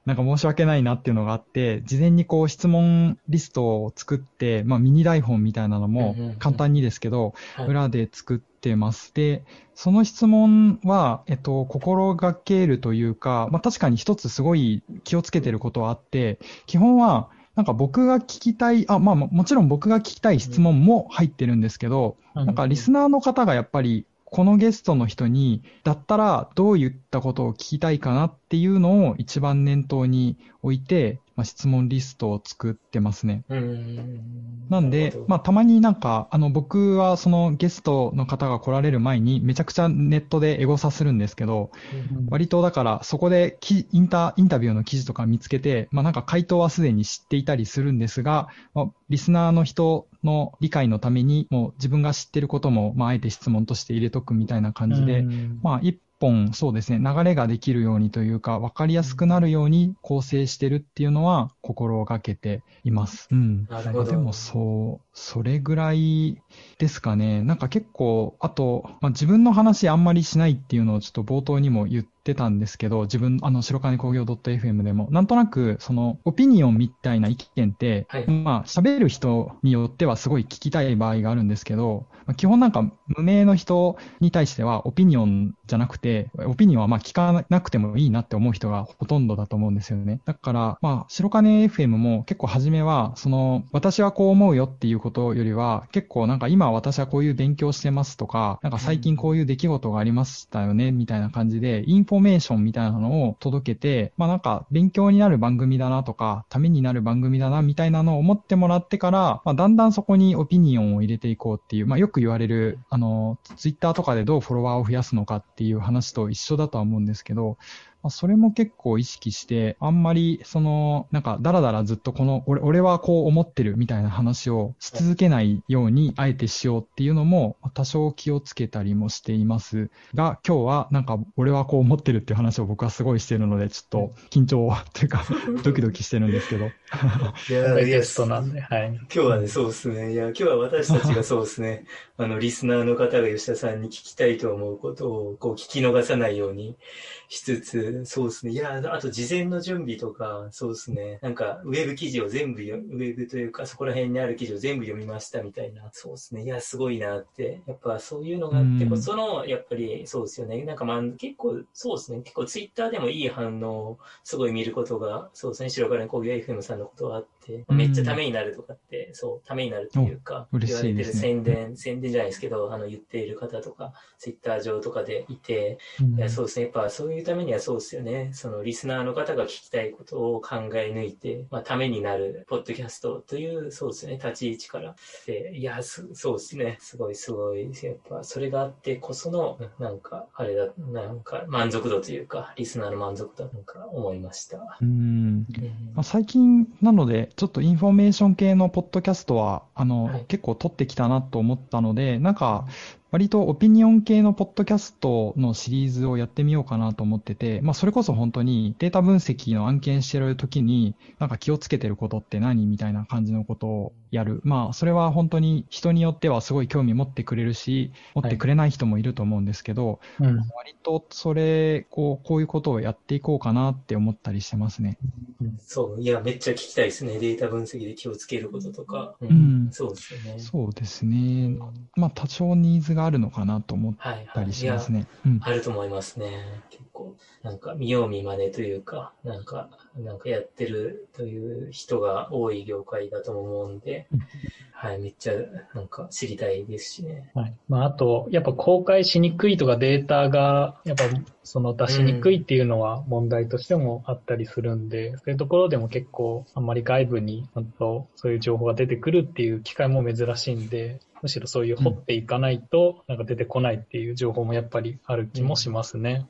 なんか申し訳ないなっていうのがあって、事前にこう質問リストを作って、まあミニ台本みたいなのも簡単にですけど、裏で作ってます。で、その質問は、心がけるというか、まあ確かに一つすごい気をつけてることはあって、基本は、なんか僕が聞きたい、まあもちろん僕が聞きたい質問も入ってるんですけど、なんかリスナーの方がやっぱり、このゲストの人に、だったらどういったことを聞きたいかなっていうのを一番念頭に置いて、まあ、質問リストを作ってますね。なんで、まあたまになんか、僕はそのゲストの方が来られる前にめちゃくちゃネットでエゴサするんですけど、割とだからそこでインタビューの記事とか見つけて、まあなんか回答はすでに知っていたりするんですが、まあ、リスナーの人の理解のためにもう自分が知ってることも、まあ、あえて質問として入れとくみたいな感じで、まあ一本そうですね、流れができるようにというか分かりやすくなるように構成してるっていうのは心がけています。うん。なるほど。でもそれぐらいですかね。なんか結構あと、まあ、自分の話あんまりしないっていうのをちょっと冒頭にも言ってたんですけど、自分白金工業 .fm でもなんとなくそのオピニオンみたいな意見って、はい、まあ喋る人によってはすごい聞きたい場合があるんですけど、まあ、基本なんか無名の人に対してはオピニオンじゃなくてオピニオンはまあ聞かなくてもいいなって思う人がほとんどだと思うんですよね。だからまあ白金 FM も結構初めはその私はこう思うよっていうことよりは結構なんか今私はこういう勉強してますとかなんか最近こういう出来事がありましたよねみたいな感じでインフォメーションみたいなのを届けてまあなんか勉強になる番組だなとかためになる番組だなみたいなのを思ってもらってからまあだんだんそこにオピニオンを入れていこうっていうまあよく言われるツイッターとかでどうフォロワーを増やすのかっていう話と一緒だとは思うんですけどそれも結構意識して、あんまり、なんか、だらだらずっとこの、俺はこう思ってるみたいな話をし続けないように、あえてしようっていうのも、多少気をつけたりもしていますが、今日はなんか、俺はこう思ってるっていう話を僕はすごいしてるので、ちょっと緊張というか、ドキドキしてるんですけど。いや、ゲストなんで、はい。今日はね、そうですね。いや、今日は私たちがそうですね、リスナーの方が吉田さんに聞きたいと思うことを、こう、聞き逃さないようにしつつ、そうですね。いや、あと事前の準備とか、そうですね。なんか、ウェブ記事を全部ウェブというか、そこら辺にある記事を全部読みましたみたいな。そうですね。いや、すごいなって。やっぱそういうのがあってこその、やっぱりそうですよね。なんか、まあ、結構、そうですね。結構ツイッターでもいい反応をすごい見ることが、そうですね。白金工業 FM さんのことがあって、めっちゃためになるとかって、そう、ためになるというか、言われてる宣伝じゃないですけど、言っている方とか、ツイッター上とかでいて、いや、そうですね。やっぱそういうためにはそうですよね。そのリスナーの方が聞きたいことを考え抜いて、まあ、ためになるポッドキャストというそうですね立ち位置からで、いやそうですね。すごいやっぱそれがあってこそのなんかあれだなんか満足度というかリスナーの満足度なんか思いました。まあ、最近なのでちょっとインフォメーション系のポッドキャストははい、結構撮ってきたなと思ったのでなんか。割とオピニオン系のポッドキャストのシリーズをやってみようかなと思ってて、まあそれこそ本当にデータ分析の案件してる時になんか気をつけてることって何みたいな感じのことをやる。まあそれは本当に人によってはすごい興味持ってくれるし、持ってくれない人もいると思うんですけど、はいうん、割とそれ、こういうことをやっていこうかなって思ったりしてますね。そう、いやめっちゃ聞きたいですね。データ分析で気をつけることとか。そうですよね。そうですね。まあ多少ニーズがあるのかなと思ったりしますね。あると思いますね。結構なんか見よう見まねというか、なんかやってるという人が多い業界だと思うんで、はい、めっちゃなんか知りたいですしね。はい。まああとやっぱ公開しにくいとかデータがやっぱその出しにくいっていうのは問題としてもあったりするんで、そういうところでも結構あんまり外部にちゃんとそういう情報が出てくるっていう機会も珍しいんで。むしろそういう掘っていかないと、なんか出てこないっていう情報もやっぱりある気もしますね。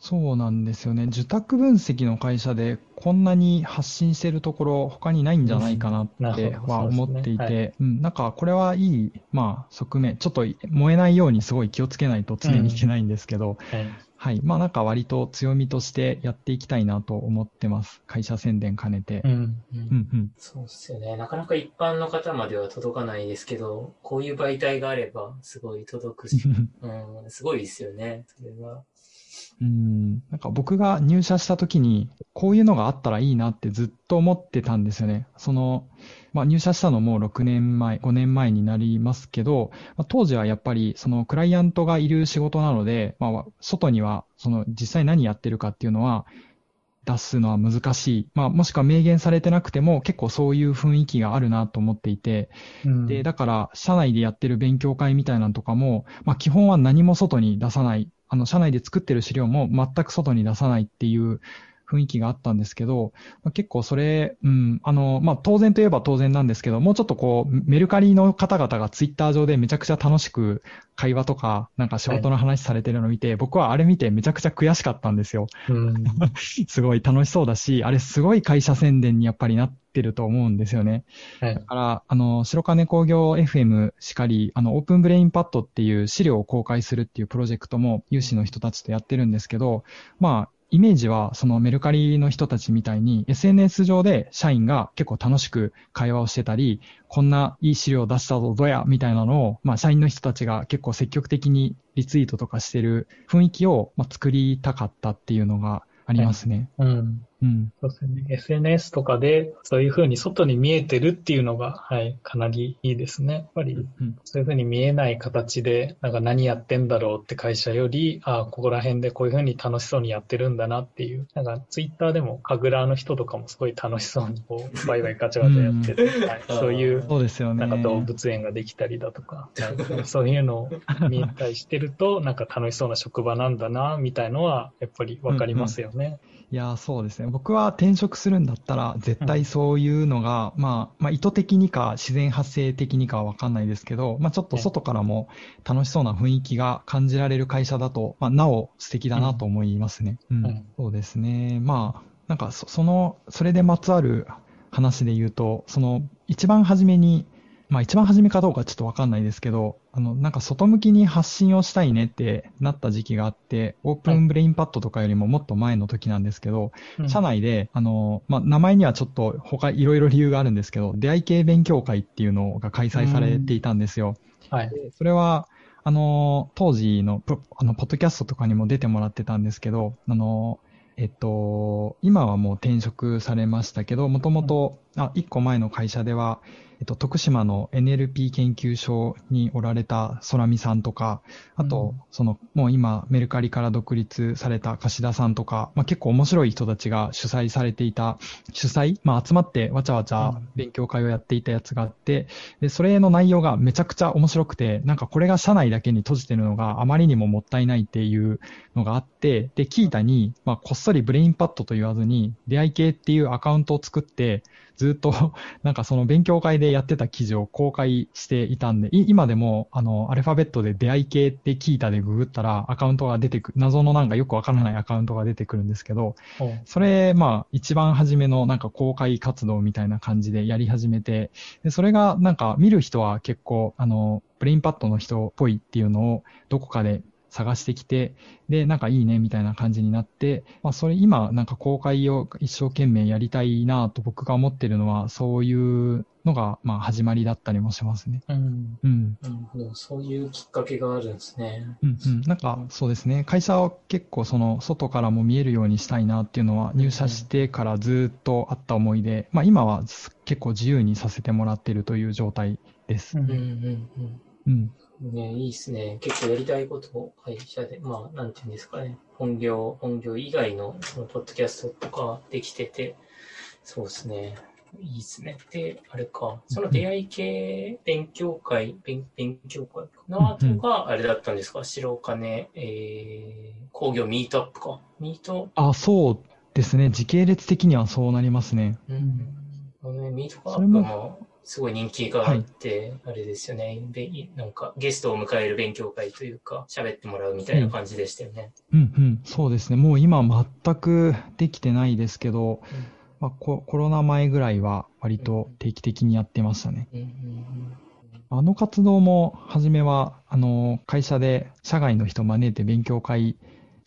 そうなんですよね。受託分析の会社でこんなに発信してるところ他にないんじゃないかなっては思っていて、なんかこれはいい、まあ側面、ちょっと燃えないようにすごい気をつけないと常にいけないんですけど、はい。まあなんか割と強みとしてやっていきたいなと思ってます。会社宣伝兼ねて。うん。うんうん。そうですよね。なかなか一般の方までは届かないですけど、こういう媒体があればすごい届くし、うん、すごいですよね。それは。なんか僕が入社した時に、こういうのがあったらいいなってずっと思ってたんですよね。その、まあ入社したのも6年前、5年前になりますけど、まあ、当時はやっぱりそのクライアントがいる仕事なので、まあ外にはその実際何やってるかっていうのは出すのは難しい。まあもしくは明言されてなくても結構そういう雰囲気があるなと思っていて、うん、で、だから社内でやってる勉強会みたいなのとかも、まあ基本は何も外に出さない。社内で作ってる資料も全く外に出さないっていう雰囲気があったんですけど、結構それ、まあ、当然といえば当然なんですけど、もうちょっとこう、メルカリの方々がツイッター上でめちゃくちゃ楽しく会話とか、なんか仕事の話されてるのを見て、僕はあれ見てめちゃくちゃ悔しかったんですよ。うんすごい楽しそうだし、あれすごい会社宣伝にやっぱりなってると思うんですよね。はい、だから、白金工業 FM しかり、オープンブレインパッドっていう資料を公開するっていうプロジェクトも有志の人たちとやってるんですけど、まあ、イメージはそのメルカリの人たちみたいに SNS 上で社員が結構楽しく会話をしてたり、こんないい資料出したぞどやみたいなのを、まあ社員の人たちが結構積極的にリツイートとかしてる雰囲気をまあ作りたかったっていうのがありますね。はい、うん。うん。そうですね。SNS とかでそういうふうに外に見えてるっていうのが、はい、かなりいいですね。やっぱり、そういうふうに見えない形で、なんか何やってんだろうって会社より、ああ、ここら辺でこういうふうに楽しそうにやってるんだなっていう、なんかツイッターでもカグラの人とかもすごい楽しそうにこう、バイバイガチャガチャやってて、うんはい、そういう、そうですよね。なんか動物園ができたりだとか、そういうのを見たりしてると、なんか楽しそうな職場なんだな、みたいのは、やっぱりわかりますよね。うんうんいや、そうですね。僕は転職するんだったら、絶対そういうのが、うん、まあ、意図的にか、自然発生的にかはわかんないですけど、まあ、ちょっと外からも楽しそうな雰囲気が感じられる会社だと、まあ、なお素敵だなと思いますね。うん。うん、そうですね。まあ、なんか、それでまつわる話で言うと、一番初めかどうかちょっとわかんないですけど、なんか外向きに発信をしたいねってなった時期があって、オープンブレインパッドとかよりももっと前の時なんですけど、はい、社内で、まあ、名前にはちょっと他いろいろ理由があるんですけど、出会い系勉強会っていうのが開催されていたんですよ。はい。それは、当時のポッドキャストとかにも出てもらってたんですけど、今はもう転職されましたけど、もともと、一個前の会社では、徳島の NLP 研究所におられた空見さんとか、あと、もう今メルカリから独立された樫田さんとか、まあ、結構面白い人たちが集まってわちゃわちゃ勉強会をやっていたやつがあって、で、それの内容がめちゃくちゃ面白くて、なんかこれが社内だけに閉じてるのがあまりにももったいないっていうのがあって、で、キータに、まあ、こっそりブレインパッドと言わずに、出会い系っていうアカウントを作って、ずっと、なんかその勉強会でやってた記事を公開していたんで、今でも、アルファベットで出会い系ってキータでググったらアカウントが出てくる、謎のなんかよくわからないアカウントが出てくるんですけど、それ、まあ、一番初めのなんか公開活動みたいな感じでやり始めて、で、それがなんか見る人は結構、ブレインパッドの人っぽいっていうのをどこかで探してきて、で、なんかいいねみたいな感じになって、まあそれ今なんか公開を一生懸命やりたいなと僕が思ってるのはそういうのがまあ始まりだったりもしますね。うん。うん。なるほど。そういうきっかけがあるんですね。うんうん。なんかそうですね。会社を結構その外からも見えるようにしたいなっていうのは入社してからずっとあった思いで、まあ今は結構自由にさせてもらってるという状態です。うんうんうん。うんね、いいですね。結構やりたいことを会社で、まあ、なんていうんですかね。本業以外の、その、ポッドキャストとかできてて、そうですね。いいですね。で、あれか、その出会い系勉強会かなとか、あれだったんですか、白金、工業ミートアップか。あ、そうですね。時系列的にはそうなりますね。うん。ミートアップも、すごい人気があって、はい、あれですよね。なんかゲストを迎える勉強会というか、喋ってもらうみたいな感じでしたよね。うんうん、そうですね。もう今全くできてないですけど、まあ、コロナ前ぐらいは割と定期的にやってましたね。あの活動も初めは、会社で社外の人招いて勉強会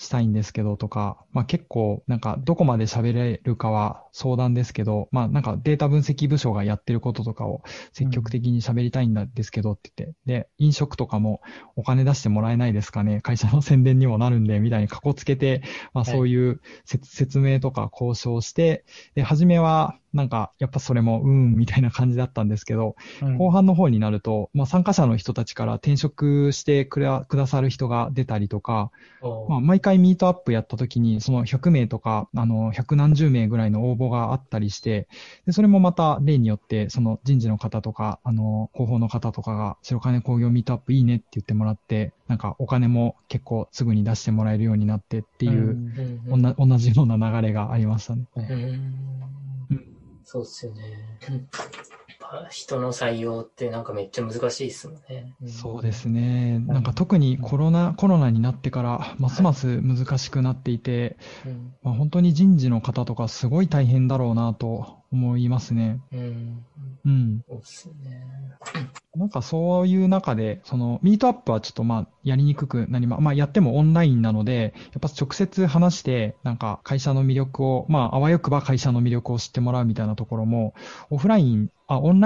したいんですけどとか、まあ結構なんかどこまで喋れるかは相談ですけど、まあなんかデータ分析部署がやってることとかを積極的に喋りたいんですけどって言って、で、飲食とかもお金出してもらえないですかね、会社の宣伝にもなるんでみたいにかこつけて、まあそういう説明とか交渉して、で、初めはなんかやっぱそれもみたいな感じだったんですけど、後半の方になると、まあ参加者の人たちから転職してくださる人が出たりとか、まあ、毎回ミートアップやった時にその100名とか百何十名ぐらいの応募があったりして、でそれもまた例によってその人事の方とか広報の方とかが白金工業ミートアップいいねって言ってもらって、なんかお金も結構すぐに出してもらえるようになってっていう、同じような流れがありましたね。そうですよね。人の採用ってなんかめっちゃ難しいですもんね。そうですね。なんか特にコロナになってからますます難しくなっていて、まあ、本当に人事の方とかすごい大変だろうなと思いますね。そうですね。なんかそういう中でそのミートアップはちょっとまあやりにくくなりまあやってもオンラインなので、やっぱ直接話してなんか会社の魅力をまああわよくば会社の魅力を知ってもらうみたいなところもオンラ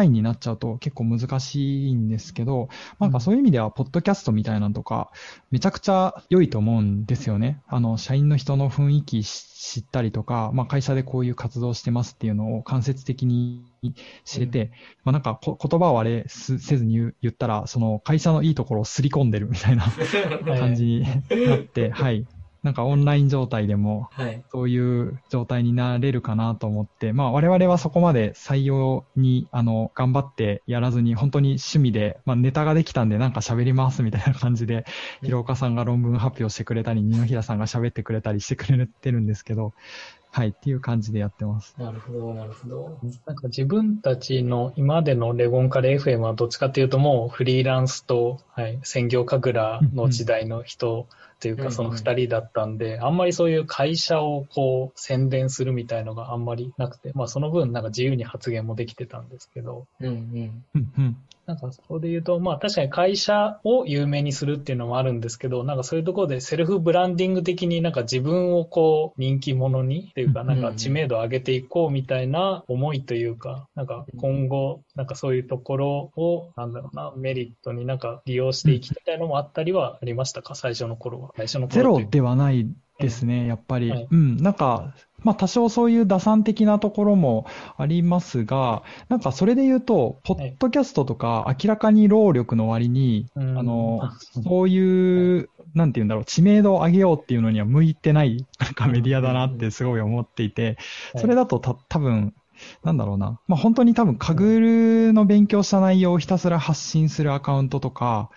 インになっちゃうと結構難しいんですけど、なんかそういう意味ではポッドキャストみたいなのとかめちゃくちゃ良いと思うんですよね。社員の人の雰囲気知ったりとか、まあ会社でこういう活動してますっていうのを間接的に知れて、まあなんか言葉をせずに言ったら、その会社のいいところをすり込んでるみたいな感じになって、なんかオンライン状態でもそういう状態になれるかなと思って、まあ我々はそこまで採用に頑張ってやらずに、本当に趣味で、まあネタができたんでなんか喋りますみたいな感じで、広岡さんが論文発表してくれたり、二平さんが喋ってくれたりしてくれてるんですけど、っていう感じでやってます。なるほど。なんか自分たちの今までのレゴンカレー FM はどっちかっていうともうフリーランスと、専業神楽の時代の人というかその2人だったんで、あんまりそういう会社をこう宣伝するみたいのがあんまりなくて、まあその分なんか自由に発言もできてたんですけど。なんかそこで言うと、まあ確かに会社を有名にするっていうのもあるんですけど、なんかそういうところでセルフブランディング的になんか自分をこう人気者にというか、なんか知名度を上げていこうみたいな思いというか、なんか今後、なんかそういうところを、メリットになんか利用していきたいのもあったりはありましたか、最初の頃は。ゼロではないですね、やっぱり。なんか、まあ多少そういう打算的なところもありますが、なんかそれで言うと、ポッドキャストとか明らかに労力の割に、そういう、なんていうんだろう、知名度を上げようっていうのには向いてない、なんかメディアだなってすごい思っていて、それだと多分、なんだろうな。まあ、本当に多分、カグルの勉強した内容をひたすら発信するアカウントとか、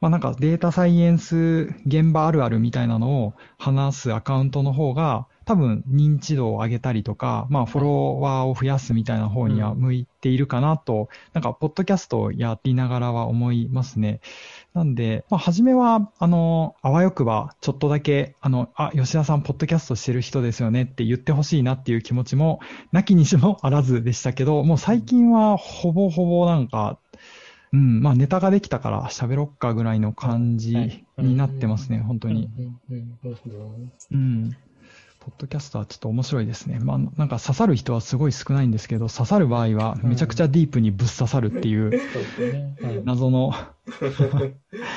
まあ、なんかデータサイエンス現場あるあるみたいなのを話すアカウントの方が、多分認知度を上げたりとか、まあフォロワーを増やすみたいな方には向いているかなと、なんかポッドキャストをやりながらは思いますね。なんで、まあ初めは、あわよくばちょっとだけ、吉田さんポッドキャストしてる人ですよねって言ってほしいなっていう気持ちも、なきにしもあらずでしたけど、もう最近はほぼほぼなんか、まあネタができたから喋ろっかぐらいの感じになってますね、本当に。ポッドキャストはちょっと面白いですね。まあ、なんか刺さる人はすごい少ないんですけど、刺さる場合はめちゃくちゃディープにぶっ刺さるっていう、謎の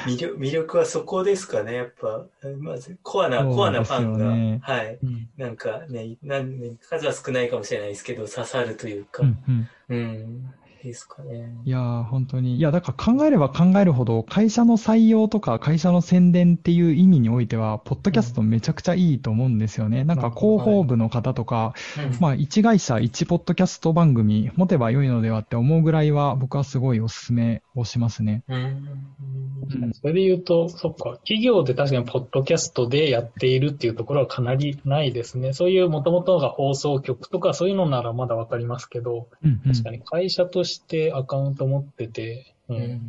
魅力はそこですかね、やっぱ。まずコアなファンが、なんかね、数は少ないかもしれないですけど、刺さるというか。ですかね。いや、本当に。いや、だから考えれば考えるほど、会社の採用とか会社の宣伝っていう意味においては、ポッドキャストめちゃくちゃいいと思うんですよね。なんか広報部の方とか、まあ一会社一ポッドキャスト番組持てば良いのではって思うぐらいは、僕はすごいおすすめをしますね。それで言うと、そっか、企業で確かにポッドキャストでやっているっていうところはかなりないですね。そういうもともとが放送局とかそういうのならまだわかりますけど、確かに会社としてアカウント持ってて、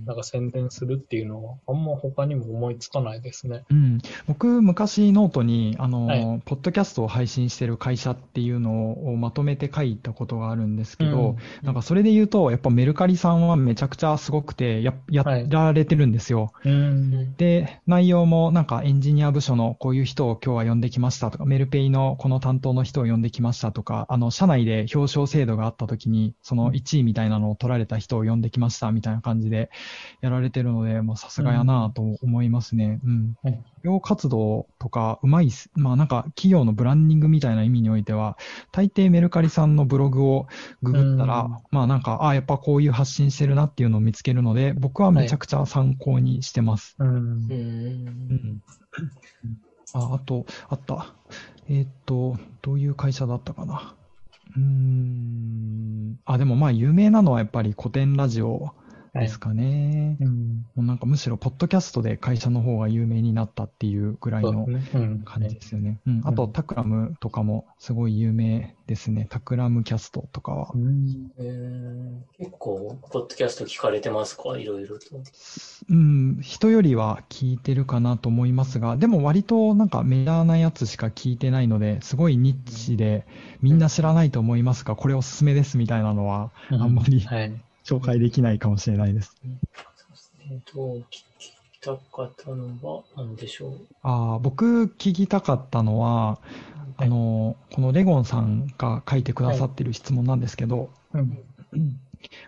なんか宣伝するっていうのはあんま他にも思いつかないですね。うん、僕昔ノートにはい、ポッドキャストを配信してる会社っていうのをまとめて書いたことがあるんですけど、うん、なんかそれで言うとやっぱメルカリさんはめちゃくちゃすごくて やられてるんですよ、はい、で内容もなんかエンジニア部署のこういう人を今日は呼んできましたとかメルペイのこの担当の人を呼んできましたとか社内で表彰制度があった時にその1位みたいなのを取られた人を呼んできましたみたいな感じでやられてるので、さすがやなと思いますね。うん。はい、業活動とかうまいまあなんか企業のブランディングみたいな意味においては、大抵メルカリさんのブログをググったら、まあなんかやっぱこういう発信してるなっていうのを見つけるので、僕はめちゃくちゃ参考にしてます。はい、あとあった。どういう会社だったかな。でもまあ有名なのはやっぱり古典ラジオ。ですかね、はい、もうなんかむしろポッドキャストで会社の方が有名になったっていうぐらいの感じですよね。あとタクラムとかもすごい有名ですね。タクラムキャストとかは、結構ポッドキャスト聞かれてますか？いろいろと、人よりは聞いてるかなと思いますが、でも割となんかメジャーなやつしか聞いてないので、すごいニッチでみんな知らないと思いますが、これおすすめですみたいなのはあんまり、紹介できないかもしれないです。聞きたかったのは何でしょう？僕聞きたかったのは、このレゴンさんが書いてくださってる質問なんですけど、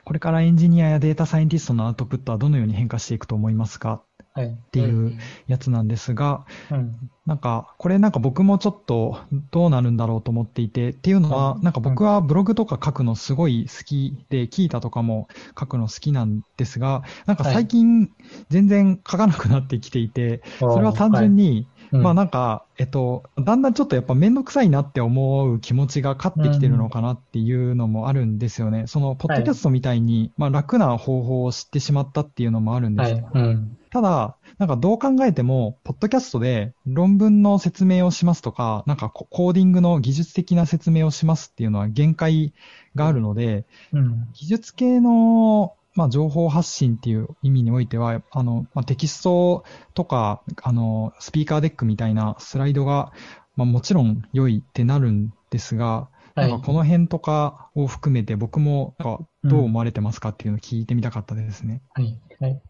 これからエンジニアやデータサイエンティストのアウトプットはどのように変化していくと思いますか？っていうやつなんですが、なんかこれなんか僕もちょっとどうなるんだろうと思っていて、っていうのはなんか僕はブログとか書くのすごい好きで、キータとかも書くの好きなんですが、なんか最近全然書かなくなってきていて、それは単純にまあなんか、だんだんちょっとやっぱめんどくさいなって思う気持ちが勝ってきてるのかなっていうのもあるんですよね。そのポッドキャストみたいに、まあ楽な方法を知ってしまったっていうのもあるんですよ。ただ、なんかどう考えても、ポッドキャストで論文の説明をしますとか、なんかコーディングの技術的な説明をしますっていうのは限界があるので、技術系のまあ、情報発信っていう意味においては、まあ、テキストとか、スピーカーデックみたいなスライドが、まあ、もちろん良いってなるんですが、なんかこの辺とかを含めて僕もなんかどう思われてますかっていうのを聞いてみたかったですね。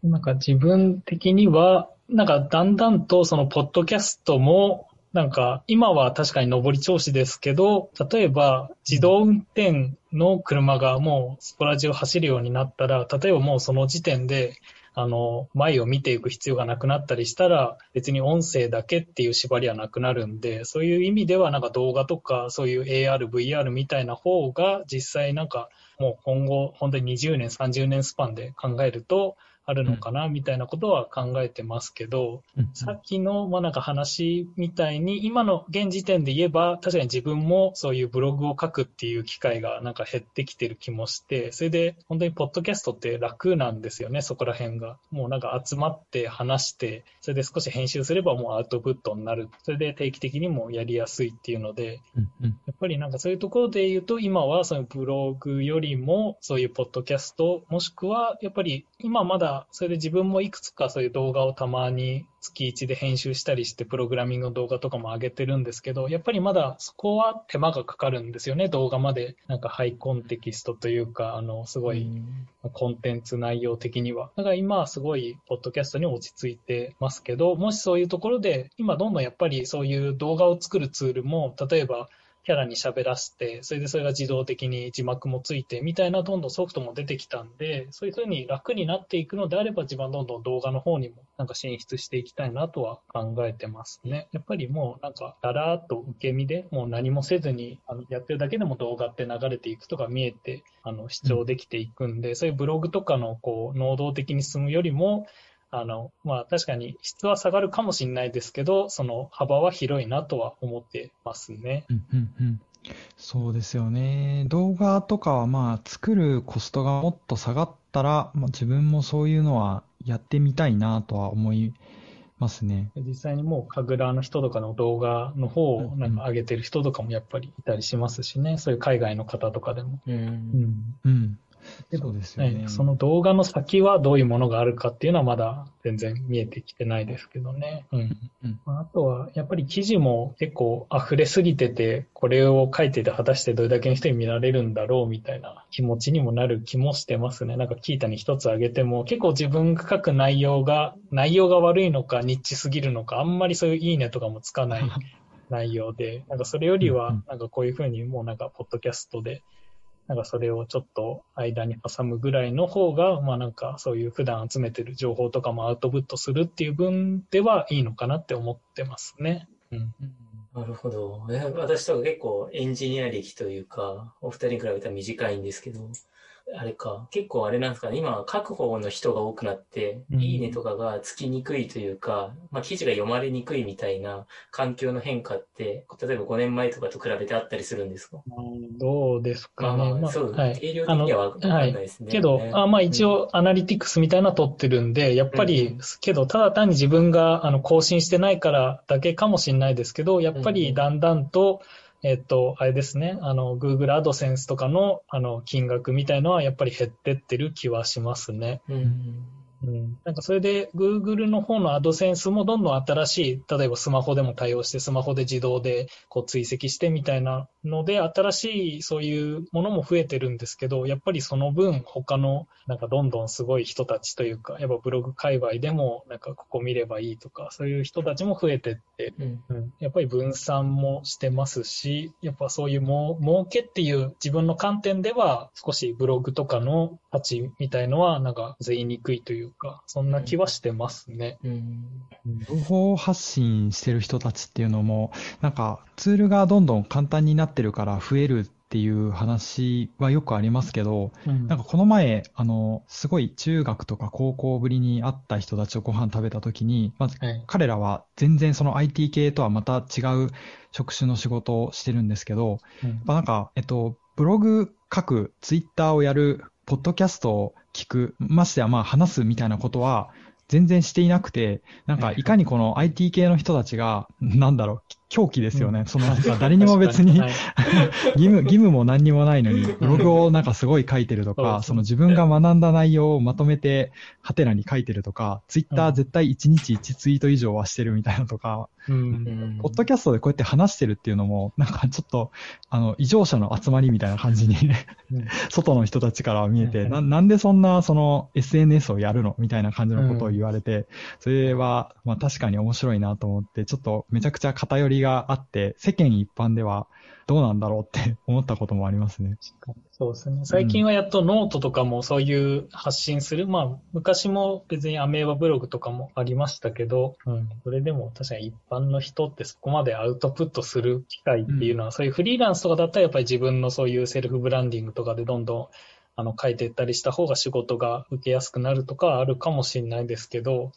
なんか自分的には、なんかだんだんとそのポッドキャストも、なんか今は確かに上り調子ですけど、例えば自動運転の車がもうそこら中走るようになったら、例えばもうその時点で前を見ていく必要がなくなったりしたら、別に音声だけっていう縛りはなくなるんで、そういう意味ではなんか動画とかそういう AR、VR みたいな方が実際なんかもう今後本当に20年、30年スパンで考えると、あるのかなみたいなことは考えてますけど、さっきのまあなんか話みたいに今の現時点で言えば、確かに自分もそういうブログを書くっていう機会がなんか減ってきてる気もして、それで本当にポッドキャストって楽なんですよね。そこら辺がもうなんか集まって話して、それで少し編集すればもうアウトプットになる、それで定期的にもやりやすいっていうので、やっぱりなんかそういうところで言うと、今はそのブログよりもそういうポッドキャスト、もしくはやっぱり今まだそれで自分もいくつかそういう動画をたまに月1で編集したりして、プログラミングの動画とかも上げてるんですけど、やっぱりまだそこは手間がかかるんですよね。動画までなんかハイコンテキストというか、すごいコンテンツ内容的には、だから今はすごいポッドキャストに落ち着いてますけど、もしそういうところで今どんどんやっぱりそういう動画を作るツールも、例えばキャラに喋らせて、それでそれが自動的に字幕もついてみたいな、どんどんソフトも出てきたんで、そういうふうに楽になっていくのであれば、自分はどんどん動画の方にもなんか進出していきたいなとは考えてますね。やっぱりもうなんかだらーっと受け身で、もう何もせずにやってるだけでも動画って流れていくとか見えて、視聴できていくんで、そういうブログとかのこう能動的に進むよりも、まあ確かに質は下がるかもしれないですけど、その幅は広いなとは思ってますね。そうですよね。動画とかはまあ作るコストがもっと下がったら、まあ、自分もそういうのはやってみたいなとは思いますね。実際にもう神楽の人とかの動画の方をなんか上げてる人とかもやっぱりいたりしますしね、そういう海外の方とかでも。でもですよね、その動画の先はどういうものがあるかっていうのはまだ全然見えてきてないですけどね。うんうん、あとはやっぱり記事も結構溢れすぎてて、これを書いてて果たしてどれだけの人に見られるんだろうみたいな気持ちにもなる気もしてますね。なんか聞いたに一つ挙げても結構自分が書く内容が悪いのかニッチすぎるのかあんまりそういういいねとかもつかない内容で、なんかそれよりはなんかこういうふうにもうなんかポッドキャストでなんかそれをちょっと間に挟むぐらいの方が、まあなんかそういう普段集めてる情報とかもアウトプットするっていう分ではいいのかなって思ってますね。うん、なるほど。私とか結構エンジニア歴というか、お二人に比べたら短いんですけど、あれか、結構あれなんですかね、今書く方の人が多くなって、いいねとかがつきにくいというか、まあ記事が読まれにくいみたいな環境の変化って、例えば5年前とかと比べてあったりするんですか？どうですかね。定量的には分かんないですね。けど、まあ一応アナリティクスみたいなの取ってるんで、やっぱり、けどただ単に自分が更新してないからだけかもしれないですけど、やっぱりだんだんと、あれですね、Google AdSense とかの、金額みたいのはやっぱり減ってってる気はしますね。うんうん、なんかそれで Google の方の AdSense もどんどん新しい、例えばスマホでも対応して、スマホで自動でこう追跡してみたいなので、新しいそういうものも増えてるんですけど、やっぱりその分他のなんかどんどんすごい人たちというか、やっぱブログ界隈でもなんかここ見ればいいとか、そういう人たちも増えてって、うんうん、やっぱり分散もしてますし、やっぱそういう儲けっていう自分の観点では少しブログとかの価値みたいのはなんか言いにくいというか、そんな気はしてますね。情報発信してる人たちっていうのもなんかツールがどんどん簡単になってるから増えるっていう話はよくありますけど、なんかこの前すごい中学とか高校ぶりに会った人たちとご飯食べた時に、まず彼らは全然その IT 系とはまた違う職種の仕事をしてるんですけど、なんかブログ書く、ツイッターをやる、ポッドキャストを聞く、ましてやまあ話すみたいなことは全然していなくて、なんかいかにこの IT 系の人たちがなんだろう、狂気ですよね。そのなんか誰にも別に義務も何にもないのにブログをなんかすごい書いてるとか、その自分が学んだ内容をまとめてハテナに書いてるとか、ツイッター絶対1日1ツイート以上はしてるみたいなとか、ポッドキャストでこうやって話してるっていうのもなんかちょっと異常者の集まりみたいな感じに外の人たちから見えて、なんでそんなその SNS をやるのみたいな感じのことを言われて、それはまあ確かに面白いなと思って、ちょっとめちゃくちゃ偏りがあって、世間一般ではどうなんだろうって思ったこともありますね。そうですね。最近はやっとノートとかもそういう発信する、まあ昔も別にアメーバブログとかもありましたけど、それでも確かに一般の人ってそこまでアウトプットする機会っていうのは、そういうフリーランスとかだったらやっぱり自分のそういうセルフブランディングとかでどんどん書いていったりした方が仕事が受けやすくなるとかあるかもしれないですけど、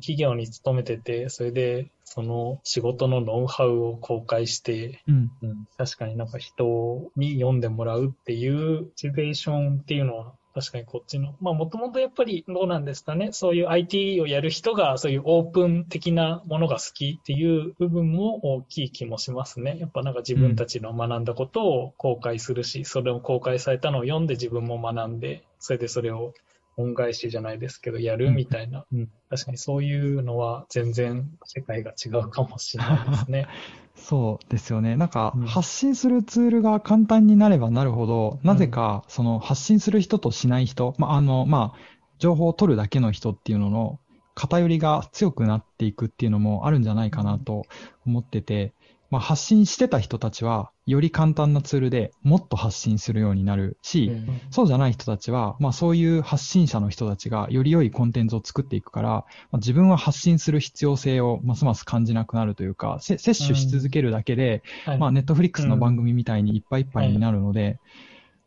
企業に勤めてて、それでその仕事のノウハウを公開して、確かになんか人に読んでもらうっていうモチベーションっていうのは、確かにこっちの、まあもともとやっぱりどうなんですかね、そういう IT をやる人がそういうオープン的なものが好きっていう部分も大きい気もしますね。やっぱなんか自分たちの学んだことを公開するし、それを公開されたのを読んで自分も学んで、それでそれを恩返しじゃないですけどやるみたいな、確かにそういうのは全然世界が違うかもしれないですね。そうですよね。なんか発信するツールが簡単になればなるほど、なぜかその発信する人としない人、情報を取るだけの人っていうのの偏りが強くなっていくっていうのもあるんじゃないかなと思ってて、発信してた人たちはより簡単なツールでもっと発信するようになるし、そうじゃない人たちは、そういう発信者の人たちがより良いコンテンツを作っていくから、自分は発信する必要性をますます感じなくなるというか、摂取し続けるだけで、ネットフリックスの番組みたいにいっぱいいっぱいになるので、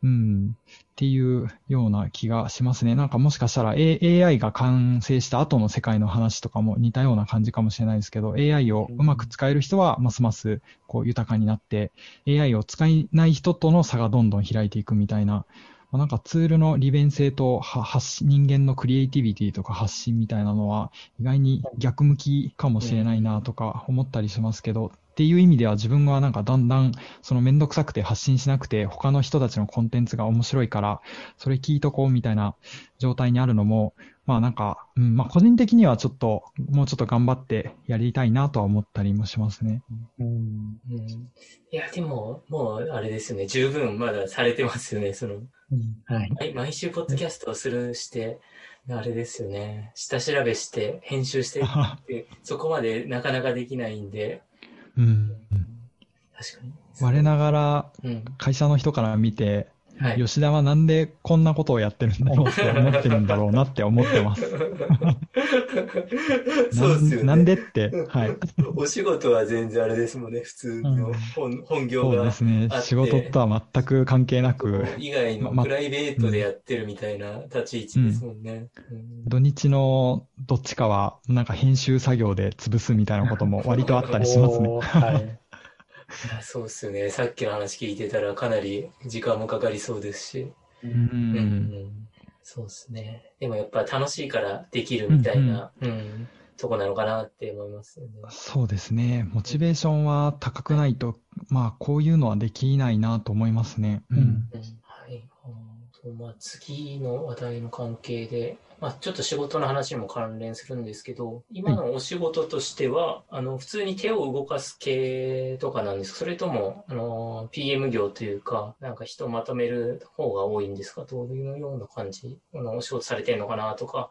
っていうような気がしますね。なんかもしかしたら、AI が完成した後の世界の話とかも似たような感じかもしれないですけど、AI をうまく使える人はますますこう豊かになって、AI を使えない人との差がどんどん開いていくみたいな、なんかツールの利便性と人間のクリエイティビティとか発信みたいなのは意外に逆向きかもしれないなとか思ったりしますけど、っていう意味では自分がなんかだんだんそのめんどくさくて発信しなくて他の人たちのコンテンツが面白いからそれ聞いとこうみたいな状態にあるのもまあなんか、まあ個人的にはちょっともうちょっと頑張ってやりたいなとは思ったりもしますね。いやでももうあれですよね、十分まだされてますよね、その、はい、毎週ポッドキャストをしてあれですよね、下調べして編集してってそこまでなかなかできないんで、確かに我ながら会社の人から見て、吉田はなんでこんなことをやってるんだろうって思ってるんだろうなって思ってます。そうですよね。なんでって、お仕事は全然あれですもんね、普通の 本業があって。そうですね。仕事とは全く関係なく。以外のプライベートでやってるみたいな立ち位置ですもんね。土日のどっちかはなんか編集作業で潰すみたいなことも割とあったりしますね。そうですよね。さっきの話聞いてたらかなり時間もかかりそうですし、そうですね。でもやっぱ楽しいからできるみたいな、とこなのかなって思いますよね。そうですね。モチベーションは高くないと、まあこういうのはできないなと思いますね。まあ、次の話題の関係で、ちょっと仕事の話にも関連するんですけど、今のお仕事としては、普通に手を動かす系とかなんですか？それとも、PM 業というか、なんか人をまとめる方が多いんですか？どういうような感じのお仕事されてるのかなとか。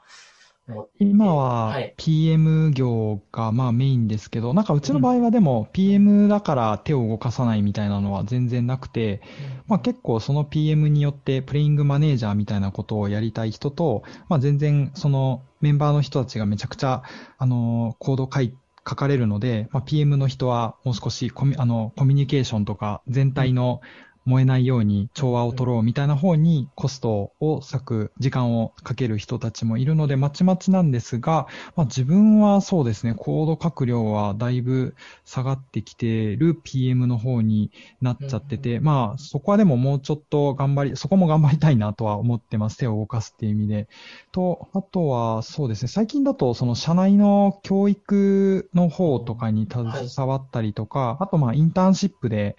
今は PM 業がまあメインですけど、なんかうちの場合はでも PM だから手を動かさないみたいなのは全然なくて、まあ結構その PM によってプレイングマネージャーみたいなことをやりたい人と、まあ全然そのメンバーの人たちがめちゃくちゃコード書かれるので、まあ PM の人はもう少しコミュニケーションとか全体の燃えないように調和を取ろうみたいな方にコストを割く時間をかける人たちもいるのでまちまちなんですが、まあ、自分はそうですね、コード書く量はだいぶ下がってきてる PM の方になっちゃってて、まあそこはでももうちょっとそこも頑張りたいなとは思ってます。手を動かすっていう意味でと、あとはそうですね、最近だとその社内の教育の方とかに携わったりとか、あとまあインターンシップで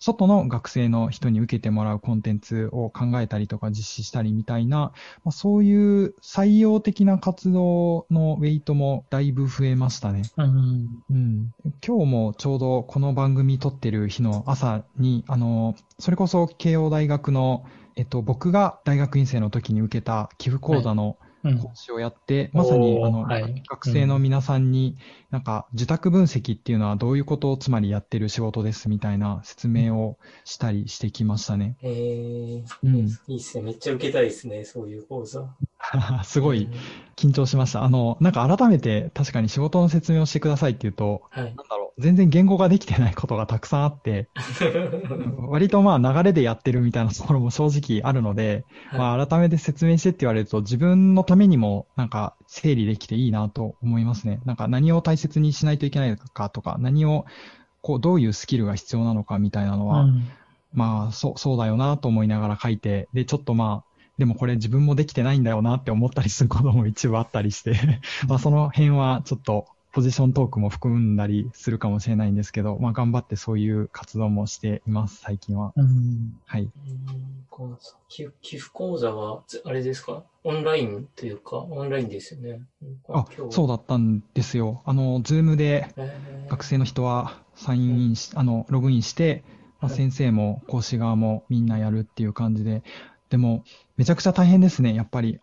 外の学生の人に受けてもらうコンテンツを考えたりとか実施したりみたいな、まあ、そういう採用的な活動のウェイトもだいぶ増えましたね。今日もちょうどこの番組撮ってる日の朝に、それこそ慶応大学の、僕が大学院生の時に受けた寄付講座の、講師をやって、まさに学生の皆さんに、なんか受託分析っていうのはどういうことをつまりやってる仕事ですみたいな説明をしたりしてきましたね。いいっすね。めっちゃ受けたいですね、そういう講座。すごい緊張しました。なんか改めて確かに仕事の説明をしてくださいっていうと、なんだろう、全然言語ができてないことがたくさんあって、割とまあ流れでやってるみたいなところも正直あるので、まあ改めて説明してって言われると自分のためにもなんか整理できていいなと思いますね。なんか何を大切にしないといけないかとか、何をこうどういうスキルが必要なのかみたいなのは、まあそうだよなと思いながら書いて、でちょっとまあでもこれ自分もできてないんだよなって思ったりすることも一部あったりして、まあその辺はちょっとポジショントークも含んだりするかもしれないんですけど、まあ頑張ってそういう活動もしています、最近は。寄付講座は、あれですか？オンラインというか、オンラインですよね。そうだったんですよ。ズームで学生の人はログインして、まあ、先生も講師側もみんなやるっていう感じで、でも、めちゃくちゃ大変ですね、やっぱり。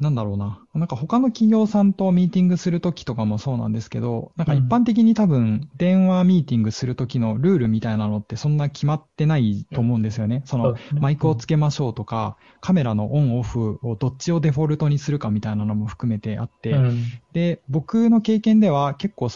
なんだろうな。なんか他の企業さんとミーティングするときとかもそうなんですけど、なんか一般的に多分、電話ミーティングするときのルールみたいなのってそんな決まってないと思うんですよね。その、マイクをつけましょうとか、カメラのオンオフをどっちをデフォルトにするかみたいなのも含めてあって、で、僕の経験では結構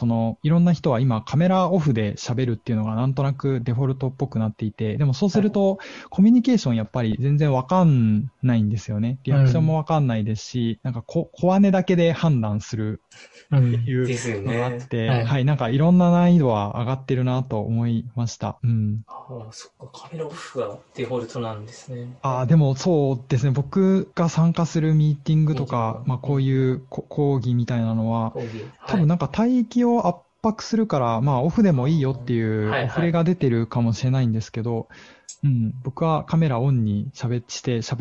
いろんな人は今カメラオフで喋るっていうのがなんとなくデフォルトっぽくなっていて、でもそうすると、コミュニケーションやっぱり全然わかんないんですよね。リアクションもわかんないですし、なんか小金だけで判断するっていうのがあって、なんかいろんな難易度は上がってるなと思いました。そっか、カメラオフがデフォルトなんですね。でもそうですね。僕が参加するミーティングとか、まあこういう講義みたいなのは、多分なんか帯域をアップ迫するから、まあオフでもいいよっていうオフレが出てるかもしれないんですけど、はいはい、うん、僕はカメラオンに喋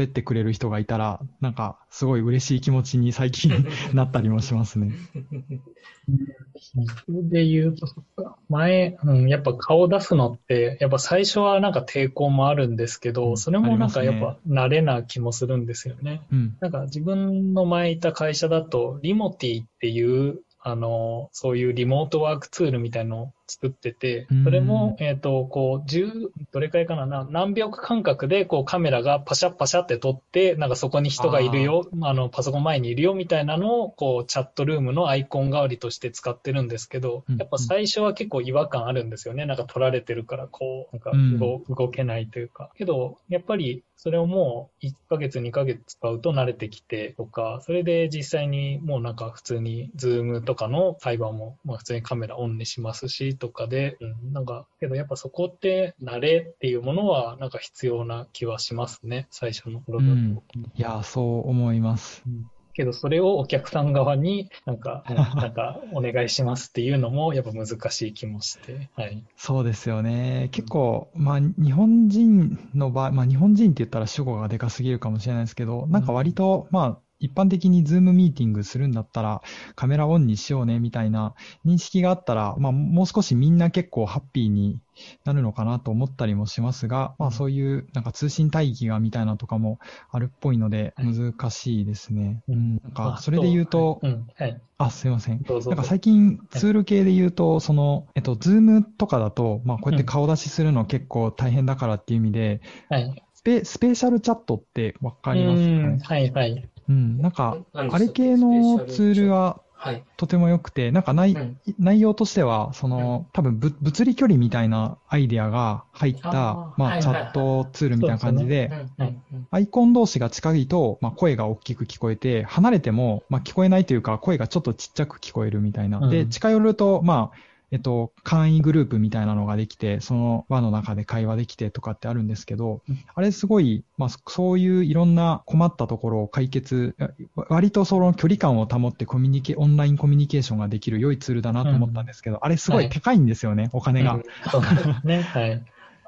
ってくれる人がいたら、なんかすごい嬉しい気持ちに最近なったりもしますね。で言うと、前、うん、やっぱ顔出すのって、やっぱ最初はなんか抵抗もあるんですけど、それもなんかやっぱ慣れな気もするんですよね。うん、なんか自分の前いた会社だと、リモティっていう、そういうリモートワークツールみたいのを作ってて、それも、こう、どれくらいかな、何秒間隔で、こう、カメラがパシャパシャって撮って、なんかそこに人がいるよ、パソコン前にいるよみたいなのを、こう、チャットルームのアイコン代わりとして使ってるんですけど、やっぱ最初は結構違和感あるんですよね。なんか撮られてるから、こう、なんか動けないというか。けど、やっぱり、それをもう1ヶ月2ヶ月使うと慣れてきてとか、それで実際にもうなんか普通にズームとかの会話もまあ普通にカメラオンにしますしとかで、うん、なんかけどやっぱそこって慣れっていうものはなんか必要な気はしますね、最初の頃だと、うん、いやそう思います、うん、けどそれをお客さん側になんかお願いしますっていうのもやっぱ難しい気もして、はい、そうですよね。結構、まあ、日本人の場合、まあ、日本人って言ったら主語がでかすぎるかもしれないですけど、なんか割と、うん、まあ一般的にズームミーティングするんだったらカメラオンにしようねみたいな認識があったら、まあ、もう少しみんな結構ハッピーになるのかなと思ったりもしますが、まあ、そういうなんか通信帯域がみたいなとかもあるっぽいので難しいですね、はい、うん、なんかそれで言うと、はい、うん、はい、あ、すいません、どうぞ。なんか最近ツール系で言うと、その、ズームとかだと、まあ、こうやって顔出しするの結構大変だからっていう意味で、うん、はい、スペーシャルチャットってわかりますかね？はいはい、うん、なんかあれ系のツールはとても良くて、なんか内容としてはその多分物理距離みたいなアイデアが入ったまあチャットツールみたいな感じで、アイコン同士が近いとまあ声が大きく聞こえて、離れてもまあ聞こえないというか声がちょっとちっちゃく聞こえるみたいなで、近寄るとまあ簡易グループみたいなのができて、その輪の中で会話できてとかってあるんですけど、あれすごい、まあそういういろんな困ったところを解決、割とその距離感を保ってオンラインコミュニケーションができる良いツールだなと思ったんですけど、うん、あれすごい高いんですよね、はい、お金が。うん、ね、はい。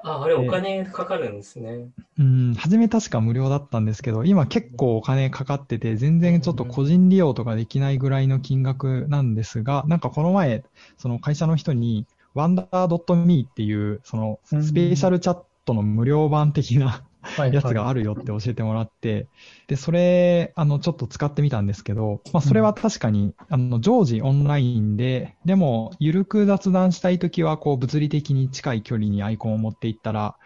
あれお金かかるんですね。うん、初め確か無料だったんですけど、今結構お金かかってて、全然ちょっと個人利用とかできないぐらいの金額なんですが、なんかこの前、その会社の人に Wonder.me っていう、そのスペシャルチャットの無料版的なやつがあるよって教えてもらって、で、それ、ちょっと使ってみたんですけど、まあ、それは確かに、常時オンラインで、でも、ゆるく雑談したいときは、こう、物理的に近い距離にアイコンを持っていったら、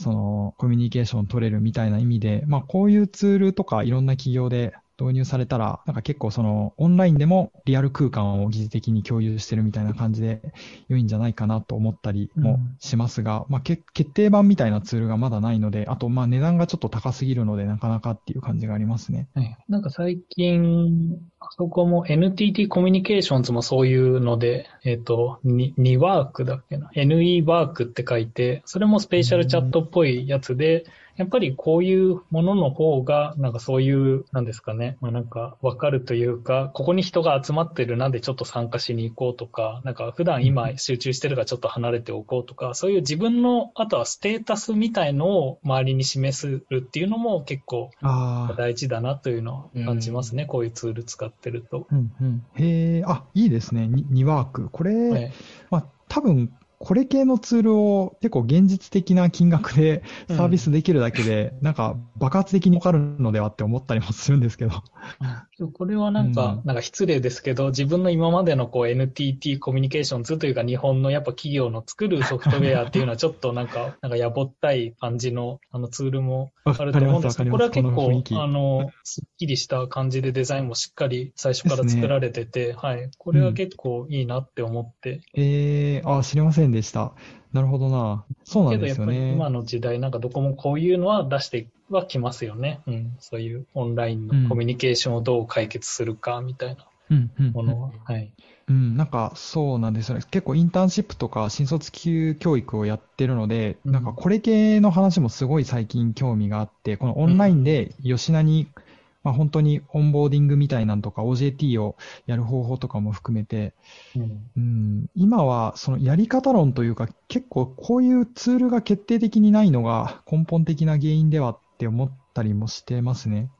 その、コミュニケーション取れるみたいな意味で、まあ、こういうツールとか、いろんな企業で、導入されたら、なんか結構そのオンラインでもリアル空間を疑似的に共有してるみたいな感じで良いんじゃないかなと思ったりもしますが、うん、まあ決定版みたいなツールがまだないので、あとまあ値段がちょっと高すぎるのでなかなかっていう感じがありますね。はい、なんか最近、あそこも NTT コミュニケーションズもそういうので、2ワークだっけな、NE ワークって書いて、それもスペシャルチャットっぽいやつで、やっぱりこういうものの方が、なんかそういう、なんですかね、まあ、なんかわかるというか、ここに人が集まってるなんでちょっと参加しに行こうとか、なんか普段今集中してるからちょっと離れておこうとか、そういう自分の、あとはステータスみたいのを周りに示すっていうのも結構大事だなというのを感じますね、こういうツール使ってると。うんうん、へえ、あ、いいですね、2ワーク。これ、まあ多分、これ系のツールを結構現実的な金額でサービスできるだけで、なんか爆発的に儲かるのではって思ったりもするんですけど。これはなんか失礼ですけど、自分の今までのこう NTT コミュニケーションズというか日本のやっぱ企業の作るソフトウェアっていうのはちょっとなんかやぼったい感じのツールもあると思うんですけど、これは結構すっきりした感じでデザインもしっかり最初から作られてて、ね、はい、これは結構いいなって思って。うん、あ、知りませんでした。なるほどな。そうなんですよね。けどやっぱり今の時代なんかどこもこういうのは出してはきますよね。うん、そういうオンラインのコミュニケーションをどう解決するかみたいなものは、はい。うん、なんかそうなんですよね。結構インターンシップとか新卒級教育をやってるので、なんかこれ系の話もすごい最近興味があって、このオンラインで吉田にまあ、本当にオンボーディングみたいなんとか OJT をやる方法とかも含めて、今はそのやり方論というか結構こういうツールが決定的にないのが根本的な原因ではって思ったりもしてますね。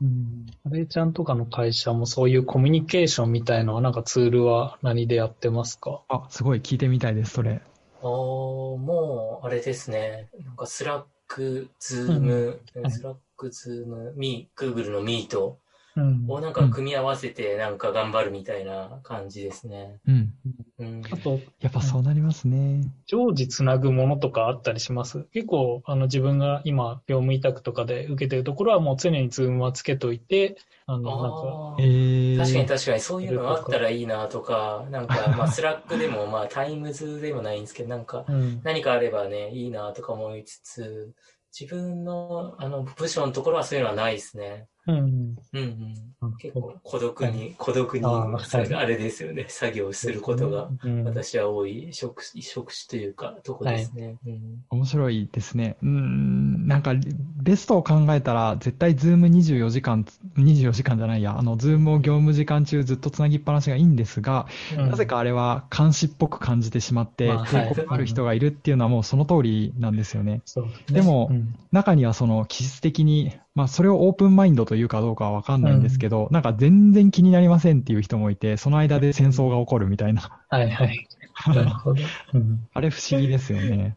阿部ちゃんとかの会社もそういうコミュニケーションみたいな、なんかツールは何でやってますか？あ、すごい聞いてみたいですそれ。もうあれですね、なんかスラック、ズーム、スラック、ズーム、Google の Meet をなんか組み合わせてなんか頑張るみたいな感じですね。あとやっぱそうなりますね。常時つなぐものとかあったりします？結構自分が今業務委託とかで受けてるところはもう常にズームはつけといて、確かに確かにそういうのあったらいいなとか、なんかまあスラックでもまあタイムズでもないんですけど、なんか何かあればねいいなとか思いつつ、自分の部署のところはそういうのはないですね。結構孤独にあれですよね、作業することが私は多い職種というかとこですね。面白いですね。なんかベストを考えたら絶対ズーム24時間じゃないやズームを業務時間中ずっとつなぎっぱなしがいいんですが、なぜかあれは監視っぽく感じてしまって抵抗がある人がいるっていうのはもうその通りなんですよね。でも中にはその技術的にまあ、それをオープンマインドというかどうかは分かんないんですけど、なんか全然気になりませんっていう人もいて、その間で戦争が起こるみたいな。なるほど。あれ不思議ですよね。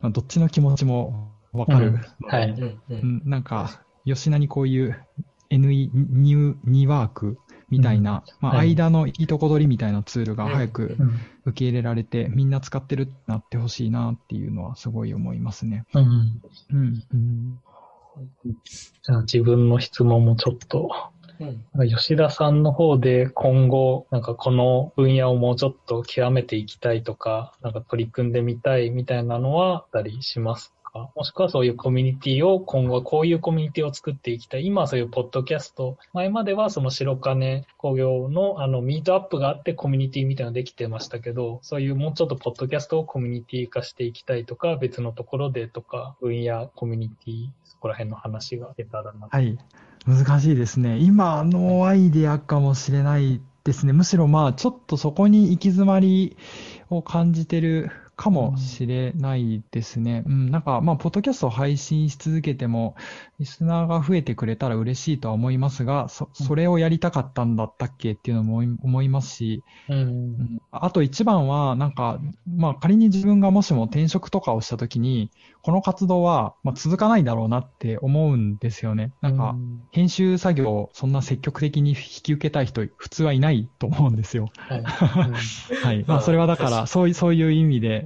まあ、どっちの気持ちも分かる。なんか、吉田にこういう NE ワークみたいな、まあ、間のいいとこ取りみたいなツールが早く受け入れられて、みんな使ってるなってほしいなっていうのはすごい思いますね。じゃあ自分の質問もちょっと、吉田さんの方で今後なんかこの分野をもうちょっと極めていきたいとか、なんか取り組んでみたいみたいなのはあったりしますか？もしくはそういうコミュニティを今後はこういうコミュニティを作っていきたい、今はそういうポッドキャスト、前まではその白金工業のミートアップがあってコミュニティみたいなのできてましたけど、そういうもうちょっとポッドキャストをコミュニティ化していきたいとか、別のところでとか、分野コミュニティ、ここら辺の話が出たらな。難しいですね。今のアイデアかもしれないですね。むしろまあちょっとそこに行き詰まりを感じてるかもしれないですね。なんかまあポッドキャストを配信し続けてもリスナーが増えてくれたら嬉しいとは思いますが、それをやりたかったんだったっけっていうのも思いますし、あと一番はなんかまあ仮に自分がもしも転職とかをしたときにこの活動はまあ続かないだろうなって思うんですよね。なんか編集作業をそんな積極的に引き受けたい人普通はいないと思うんですよ。まあそれはだからそういう意味で。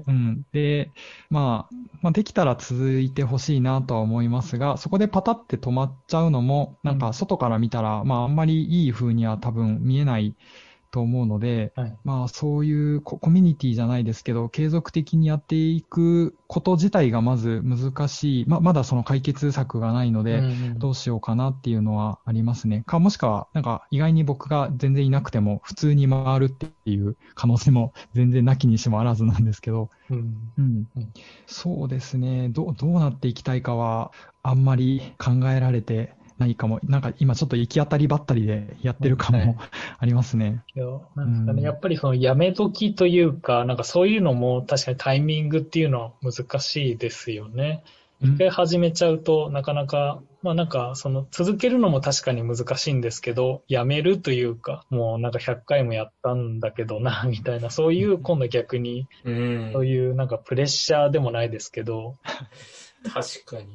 で、まあ、できたら続いてほしいなとは思いますが、そこでパタって止まっちゃうのも、なんか外から見たら、まあ、あんまりいい風には多分見えないと思うので、まあ、そういうコミュニティじゃないですけど、継続的にやっていくこと自体がまず難しい。まだその解決策がないので、どうしようかなっていうのはありますね。もしくは、なんか意外に僕が全然いなくても普通に回るっていう可能性も全然なきにしもあらずなんですけど、そうですね。どうなっていきたいかはあんまり考えられてないかも。なんか今ちょっと行き当たりばったりでやってる感もありますね。やっぱりそのやめ時というか、なんかそういうのも確かにタイミングっていうのは難しいですよね。一回始めちゃうとなかなか、まあなんかその続けるのも確かに難しいんですけど、やめるというか、もうなんか100回もやったんだけどな、みたいな、そういう今度逆に、そういうなんかプレッシャーでもないですけど、確かに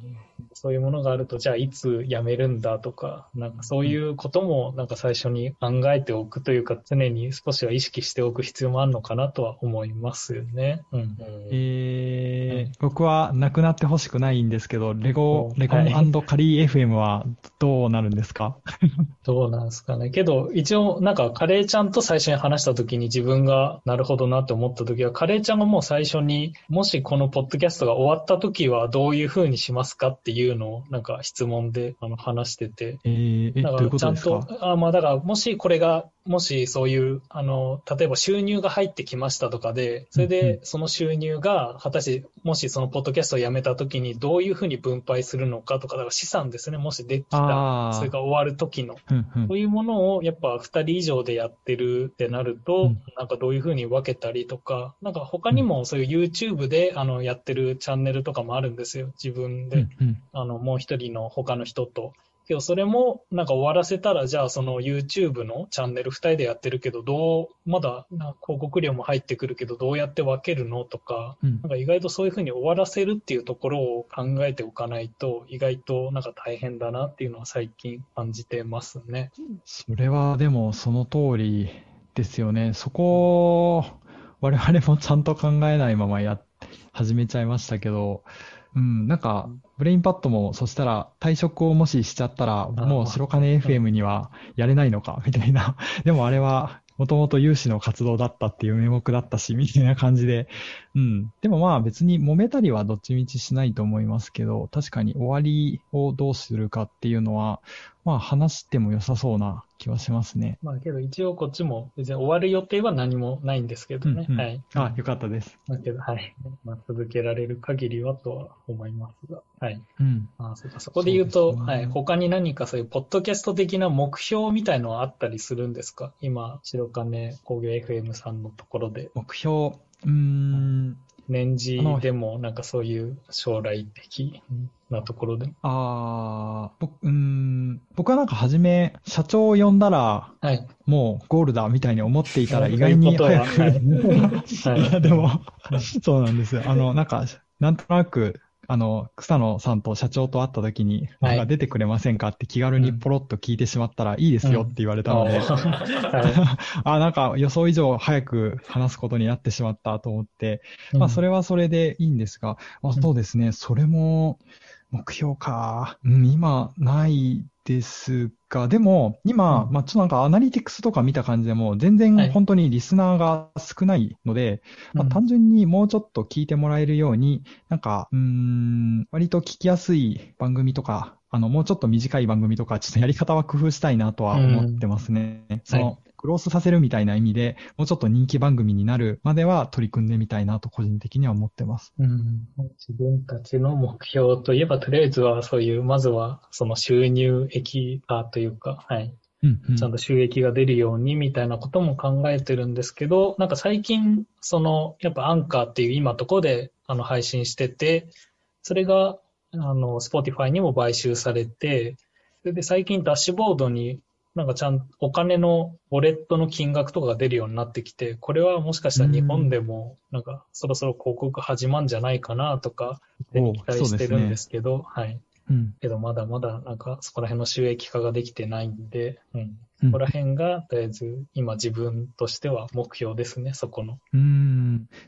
そういうものがあると、じゃあいつ辞めるんだとか、なんかそういうこともなんか最初に考えておくというか、常に少しは意識しておく必要もあるのかなとは思いますよね。僕はなくなってほしくないんですけど、レゴン&カリー FM はどうなるんですか？どうなんですかね。けど一応なんかカレーちゃんと最初に話した時に自分がなるほどなって思った時は、カレーちゃんがもう最初にもしこのポッドキャストが終わった時はどういう風にしますかっていうのをなんか質問で話してて、だからちゃんと、まあだからもしこれがもしそういう例えば収入が入ってきましたとかで、それでその収入が果たしてもしそのポッドキャストをやめた時にどういうふうに分配するのかとか、だから資産ですね、もしできた、それが終わる時の、そういうものをやっぱ2人以上でやってるってなると、なんかどういうふうに分けたりとか、なんか他にもそういう YouTube でやってるチャンネルとかもあるんですよ、自分で。もう一人の他の人と。けどそれもなんか終わらせたら、じゃあその YouTube のチャンネル2人でやってるけど、まだ広告料も入ってくるけどどうやって分けるのとか、なんか意外とそういうふうに終わらせるっていうところを考えておかないと、意外となんか大変だなっていうのは最近感じてますね。それはでもその通りですよね。そこを我々もちゃんと考えないまま始めちゃいましたけど、なんかブレインパッドもそしたら退職をもししちゃったらもう白金 FM にはやれないのかみたいな、でもあれはもともと有志の活動だったっていう名目だったしみたいな感じで、でもまあ別に揉めたりはどっちみちしないと思いますけど、確かに終わりをどうするかっていうのはまあ話しても良さそうな気はしますね。まあけど一応こっちも別に終わる予定は何もないんですけどね。はい。あ、よかったです。だけど、はい。まあ続けられる限りはとは思いますが、はい。あ、そうか。そこで言うと、はい。他に何かそういうポッドキャスト的な目標みたいのはあったりするんですか？今、白金工業 FM さんのところで。目標、年次でもなんかそういう将来的なところで、僕はなんか初め社長を呼んだら、はい、もうゴールだみたいに思っていたら意外に早く、でもそうなんですよ。なんとなく草野さんと社長と会った時に、なんか出てくれませんかって気軽にポロッと聞いてしまったら、いいですよって言われたので、なんか予想以上早く話すことになってしまったと思って、まあそれはそれでいいんですが、そうですね、それも目標か、今ないですが、でも今、まあちょっとなんかアナリティクスとか見た感じでも全然本当にリスナーが少ないので、まあ単純にもうちょっと聞いてもらえるように、なんか割と聞きやすい番組とか、もうちょっと短い番組とか、ちょっとやり方は工夫したいなとは思ってますね。クロースさせるみたいな意味で、もうちょっと人気番組になるまでは取り組んでみたいなと個人的には思ってます。自分たちの目標といえば、とりあえずはそういう、まずはその収入益化というか、ちゃんと収益が出るようにみたいなことも考えてるんですけど、なんか最近、やっぱアンカーっていう今とこで配信してて、それがSpotify にも買収されて、それで最近ダッシュボードになんかちゃんとお金のウォレットの金額とかが出るようになってきて、これはもしかしたら日本でもなんかそろそろ広告始まんじゃないかなとか期待してるんですけど、けどまだまだなんかそこら辺の収益化ができてないんで、そこら辺がとりあえず今自分としては目標ですね、そこの。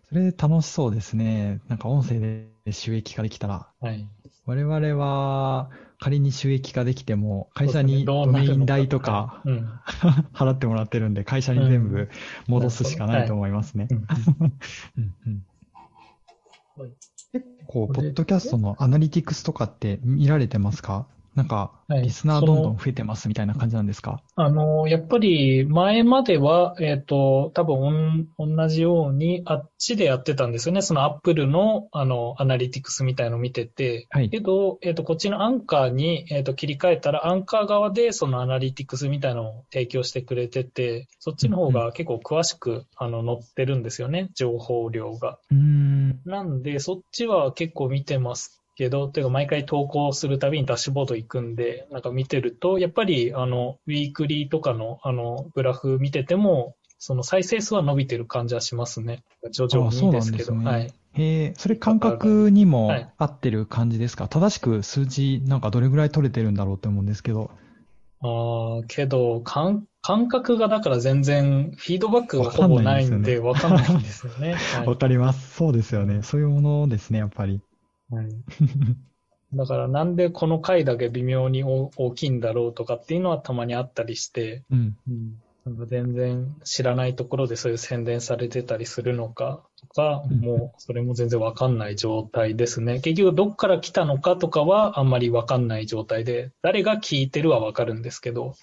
それ楽しそうですね。なんか音声で収益化できたら。はい。我々は仮に収益化できても会社にドメイン代とか払ってもらってるんで、会社に全部戻すしかないと思いますね。結構ポッドキャストのアナリティクスとかって見られてますか？なんかリスナーどんどん増えてますみたいな感じなんですか？やっぱり前までは多分同じようにあっちでやってたんですよね。そのアップルのアナリティクスみたいのを見てて、けどこっちのアンカーに切り替えたら、アンカー側でそのアナリティクスみたいのを提供してくれてて、そっちの方が結構詳しく載ってるんですよね、情報量が。なんでそっちは結構見てます。というか毎回投稿するたびにダッシュボード行くんで、なんか見てると、やっぱりウィークリーとかのグラフ見てても、その再生数は伸びてる感じはしますね。徐々にですけど。それ感覚にも合ってる感じですか？正しく数字なんかどれぐらい取れてるんだろうって思うんですけど。けど感覚がだから全然フィードバックがほぼないんで分かんないんですよね。わかります。そうですよね。そういうものですね、やっぱり。だからなんでこの回だけ微妙に大きいんだろうとかっていうのはたまにあったりして、なんか全然知らないところでそういう宣伝されてたりするのかとか、もうそれも全然わかんない状態ですね。結局どっから来たのかとかはあんまりわかんない状態で、誰が聞いてるはわかるんですけど、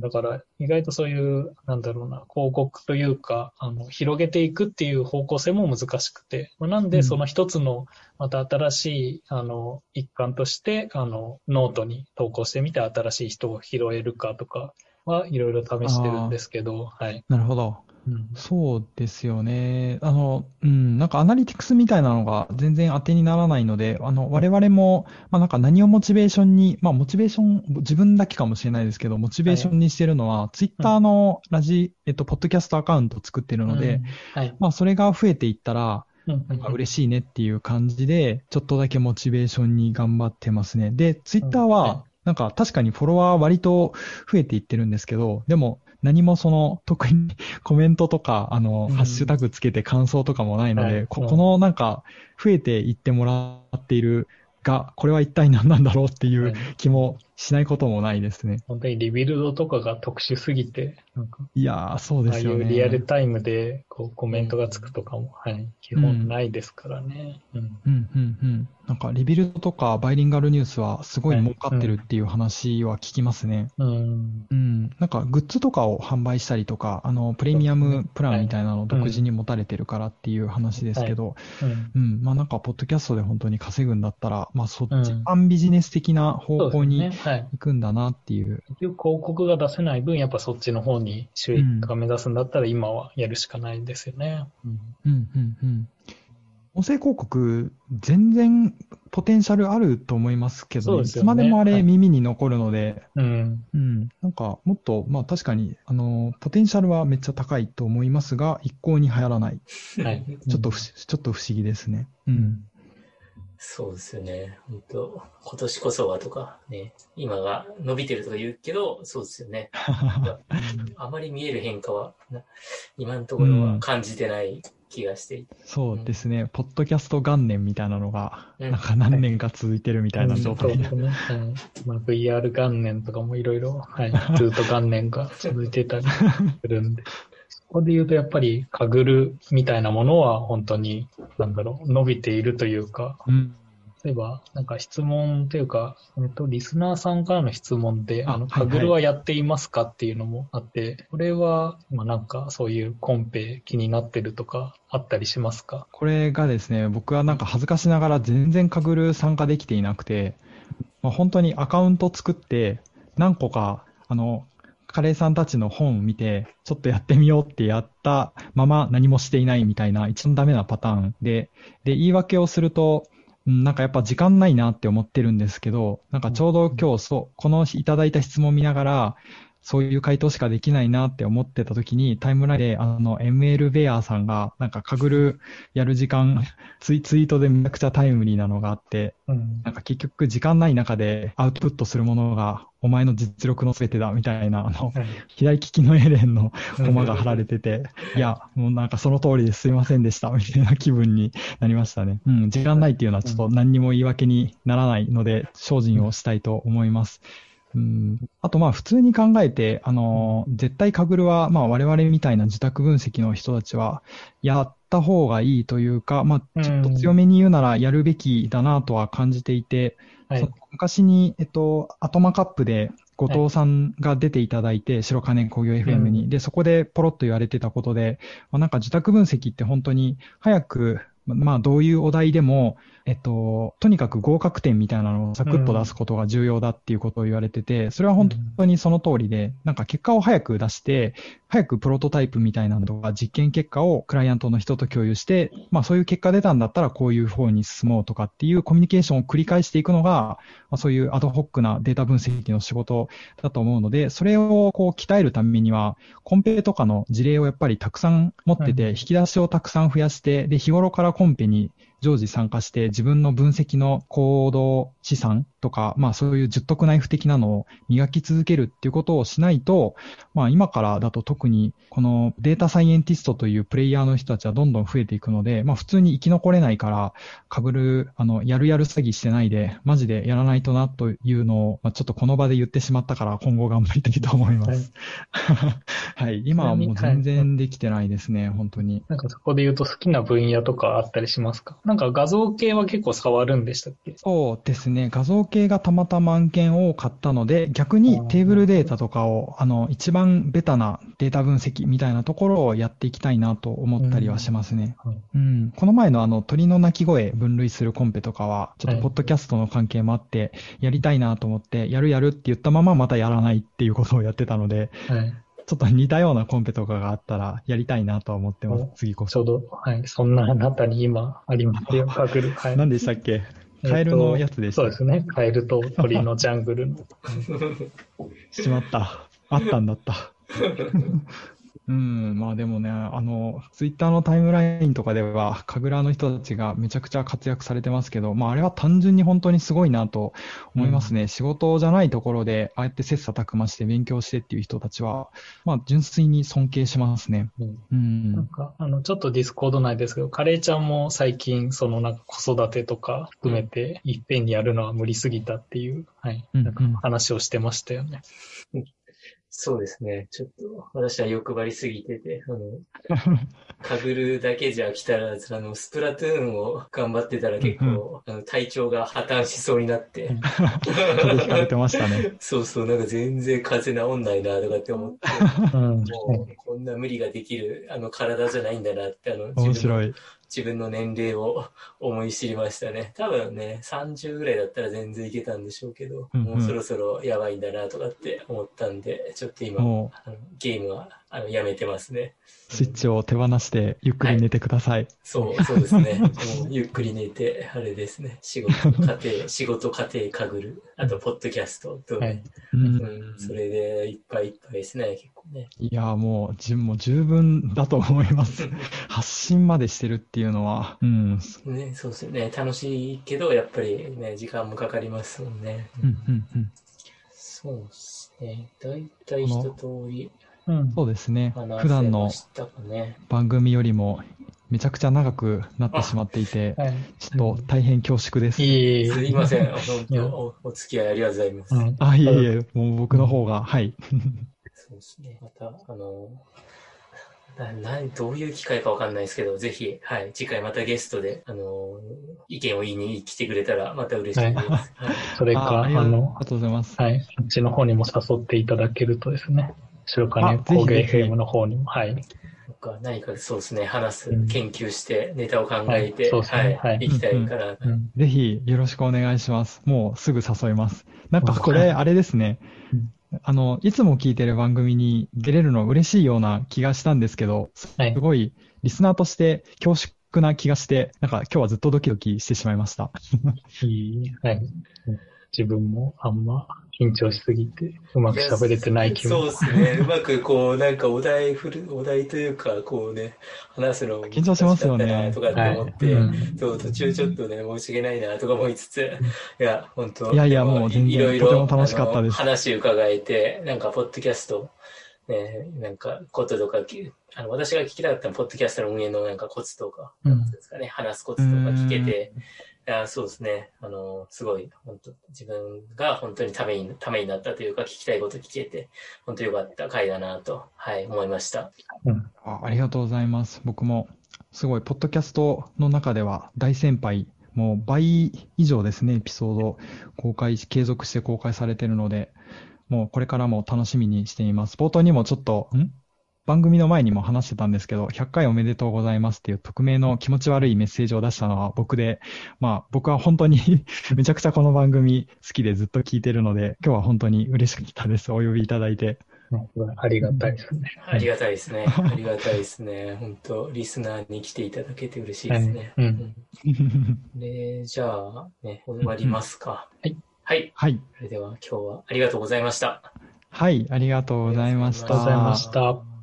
だから意外とそういうなんだろうな広告というか広げていくっていう方向性も難しくて、なんでその一つのまた新しい一環としてノートに投稿してみて新しい人を拾えるかとかはいろいろ試してるんですけど、はい、なるほど、うん、そうですよね。なんかアナリティクスみたいなのが全然当てにならないので、我々も、なんか何をモチベーションに、モチベーション、自分だけかもしれないですけど、モチベーションにしてるのは、ツイッターのポッドキャストアカウントを作ってるので、それが増えていったら、なんか嬉しいねっていう感じで、ちょっとだけモチベーションに頑張ってますね。で、ツイッターは、なんか確かにフォロワー割と増えていってるんですけど、でも、何も特にコメントとか、ハッシュタグつけて感想とかもないので、このなんか、増えていってもらっているが、これは一体何なんだろうっていう気もしないこともないですね。本当にリビルドとかが特殊すぎて、いやー、そうですよね。ああいうリアルタイムでコメントがつくとかも、基本ないですからね。なんかリビルドとかバイリンガルニュースはすごい儲かってるっていう話は聞きますね。なんかグッズとかを販売したりとか、プレミアムプランみたいなのを独自に持たれてるからっていう話ですけど、なんかポッドキャストで本当に稼ぐんだったら、そっちパンビジネス的な方向に行くんだなっていう。広告が出せない分、やっぱそっちの方に収益が目指すんだったら今はやるしかないんですよね。音声広告、全然ポテンシャルあると思いますけど、ね、いつまでもあれ耳に残るので、なんかもっと、確かに、ポテンシャルはめっちゃ高いと思いますが、一向に流行らない。ちょっと不思議ですね。そうですよね。本当今年こそはとかね、今が伸びてるとか言うけど、そうですよね。あまり見える変化は、今のところは感じてない気がしていて。そうですね。ポッドキャスト元年みたいなのが、なんか何年か続いてるみたいな状態で。VR 元年とかもいろいろ、ずっと元年が続いてたりするんで。ここで言うとやっぱりカグルみたいなものは本当に伸びているというか、例えばなんか質問というか、リスナーさんからの質問でカグルはやっていますかっていうのもあって、これはなんかそういうコンペ気になってるとかあったりしますか？これがですね、僕はなんか恥ずかしながら全然カグル参加できていなくて、本当にアカウント作って何個かカレーさんたちの本を見て、ちょっとやってみようってやったまま何もしていないみたいな、一番ダメなパターンで、言い訳をすると、なんかやっぱ時間ないなって思ってるんですけど、なんかちょうど今日このいただいた質問見ながら、そういう回答しかできないなって思ってた時に、タイムラインでML ベアーさんが、なんかかぐるやる時間、ツイートでめちゃくちゃタイムリーなのがあって、なんか結局時間ない中でアウトプットするものが、お前の実力のすべてだみたいな、左利きのエレンのコマが貼られてて、いや、もうなんかその通りですいませんでした、みたいな気分になりましたね。時間ないっていうのはちょっと何にも言い訳にならないので、精進をしたいと思います。あと普通に考えて、絶対カグルは、我々みたいな自宅分析の人たちはやった方がいいというか、ちょっと強めに言うならやるべきだなとは感じていて、昔に、アトマカップで後藤さんが出ていただいて、白金工業 FM に、で、そこでポロッと言われてたことで、なんか自宅分析って本当に早く、どういうお題でも、とにかく合格点みたいなのをサクッと出すことが重要だっていうことを言われてて、それは本当にその通りで、なんか結果を早く出して、早くプロトタイプみたいなのとか、実験結果をクライアントの人と共有して、そういう結果出たんだったらこういう方に進もうとかっていうコミュニケーションを繰り返していくのが、そういうアドホックなデータ分析の仕事だと思うので、それを鍛えるためには、コンペとかの事例をやっぱりたくさん持ってて、引き出しをたくさん増やして、で、日頃からコンペに常時参加して自分の分析の行動資産とか、そういう十徳ナイフ的なのを磨き続けるっていうことをしないと、今からだと特にこのデータサイエンティストというプレイヤーの人たちはどんどん増えていくので、普通に生き残れないから、かぶる、やるやる詐欺してないで、マジでやらないとなというのを、ちょっとこの場で言ってしまったから今後頑張りたいと思います。今はもう全然できてないですね、本当に。なんかそこで言うと好きな分野とかあったりしますか？なんか画像系は結構触るんでしたっけ？そうですね。画像系がたまたま案件多かったので、逆にテーブルデータとかを、一番ベタなデータ分析みたいなところをやっていきたいなと思ったりはしますね。うん。はい、うん、この前の鳥の鳴き声分類するコンペとかは、ちょっとポッドキャストの関係もあって、やりたいなと思って、やるやるって言ったまままたやらないっていうことをやってたので、はい。ちょっと似たようなコンペとかがあったらやりたいなとは思ってます。次こそ。ちょうど、はい、そんなあなたに今ありますよ、パクる。はい。何でしたっけ？カエルのやつでした。そうですね。カエルと鳥のジャングルの。しまった。あったんだった。うん、まあでもね、ツイッターのタイムラインとかでは、神楽の人たちがめちゃくちゃ活躍されてますけど、まああれは単純に本当にすごいなと思いますね。うん、仕事じゃないところで、ああやって切磋琢磨して勉強してっていう人たちは、まあ純粋に尊敬しますね。うん。うん、なんか、ちょっとディスコード内ですけど、カレーちゃんも最近、なんか子育てとか含めて、いっぺんにやるのは無理すぎたっていう、はい、なんか話をしてましたよね。うんうん、そうですね。ちょっと、私は欲張りすぎてて、かぐるだけじゃ飽きたらず、スプラトゥーンを頑張ってたら結構、体調が破綻しそうになって。疲れてましたね。そうそう、なんか全然風邪治んないな、とかって思って、もう、こんな無理ができる、体じゃないんだなって、面白い。自分の年齢を思い知りましたね。多分ね、30ぐらいだったら全然いけたんでしょうけど、もうそろそろやばいんだなとかって思ったんで、ちょっと今、ゲームはやめてますね。スイッチを手放して、ゆっくり寝てください。はい、そうですね。もうゆっくり寝て、あれですね。仕事、家庭、かぐる。あと、ポッドキャストと、はい、それでいっぱいいっぱいですね、結構ね。いや、もう十分だと思います。発信までしてるっていうのは。うん。ね、そうですよね。楽しいけど、やっぱりね、時間もかかりますもんね。そうですね。だいたい一通り。うん、そうですね。普段の番組よりもめちゃくちゃ長くなってしまっていて、はい、ちょっと大変恐縮です。すいません。お付き合いありがとうございます。うん、いえ、もう僕の方が、はい。そうですね。また、どういう機会かわかんないですけど、ぜひ、はい、次回またゲストで、意見を言いに来てくれたらまた嬉しいです。はい、それか、ありがとうございます。はい、こっちの方にも誘っていただけるとですね。白金工芸 FM の方にも、はい。何かそうですね、話す、研究して、ネタを考えて、はい、行きたいから。ぜひ、よろしくお願いします。もうすぐ誘います。なんかこれ、あれですね。いつも聞いてる番組に出れるの嬉しいような気がしたんですけど、すごい、リスナーとして恐縮な気がして、なんか今日はずっとドキドキしてしまいました。はい。自分もあんま緊張しすぎてうまく喋れてない気も。そうですね。うまくこうなんかお題というかこうね話すの緊張しますよねとかって思って、途中ちょっとね申し訳ないなとか思いつつ、いや本当いやもう全然いろいろ楽しかったです。話伺えてなんかポッドキャストねなんかこととか私が聞きたかったポッドキャストの運営のなんかコツとかですかね、話すコツとか聞けて。そうですね。すごい、本当自分が本当にためになったというか、聞きたいこと聞けて、本当に良かった回だなと、はい、思いました。うん。ありがとうございます。僕も、すごい、ポッドキャストの中では大先輩、もう倍以上ですね、エピソード、継続して公開されているので、もうこれからも楽しみにしています。冒頭にもちょっと、番組の前にも話してたんですけど、100回おめでとうございますっていう匿名の気持ち悪いメッセージを出したのは僕で、まあ僕は本当にめちゃくちゃこの番組好きでずっと聞いてるので、今日は本当に嬉しかったです。お呼びいただいて。ありがたいですね。ありがたいですね。ありがたいですね。本当リスナーに来ていただけて嬉しいですね。で、じゃあ、ね、終わりますか。はい。それでは今日はありがとうございました。はい、ありがとうございました。ありがとうございました。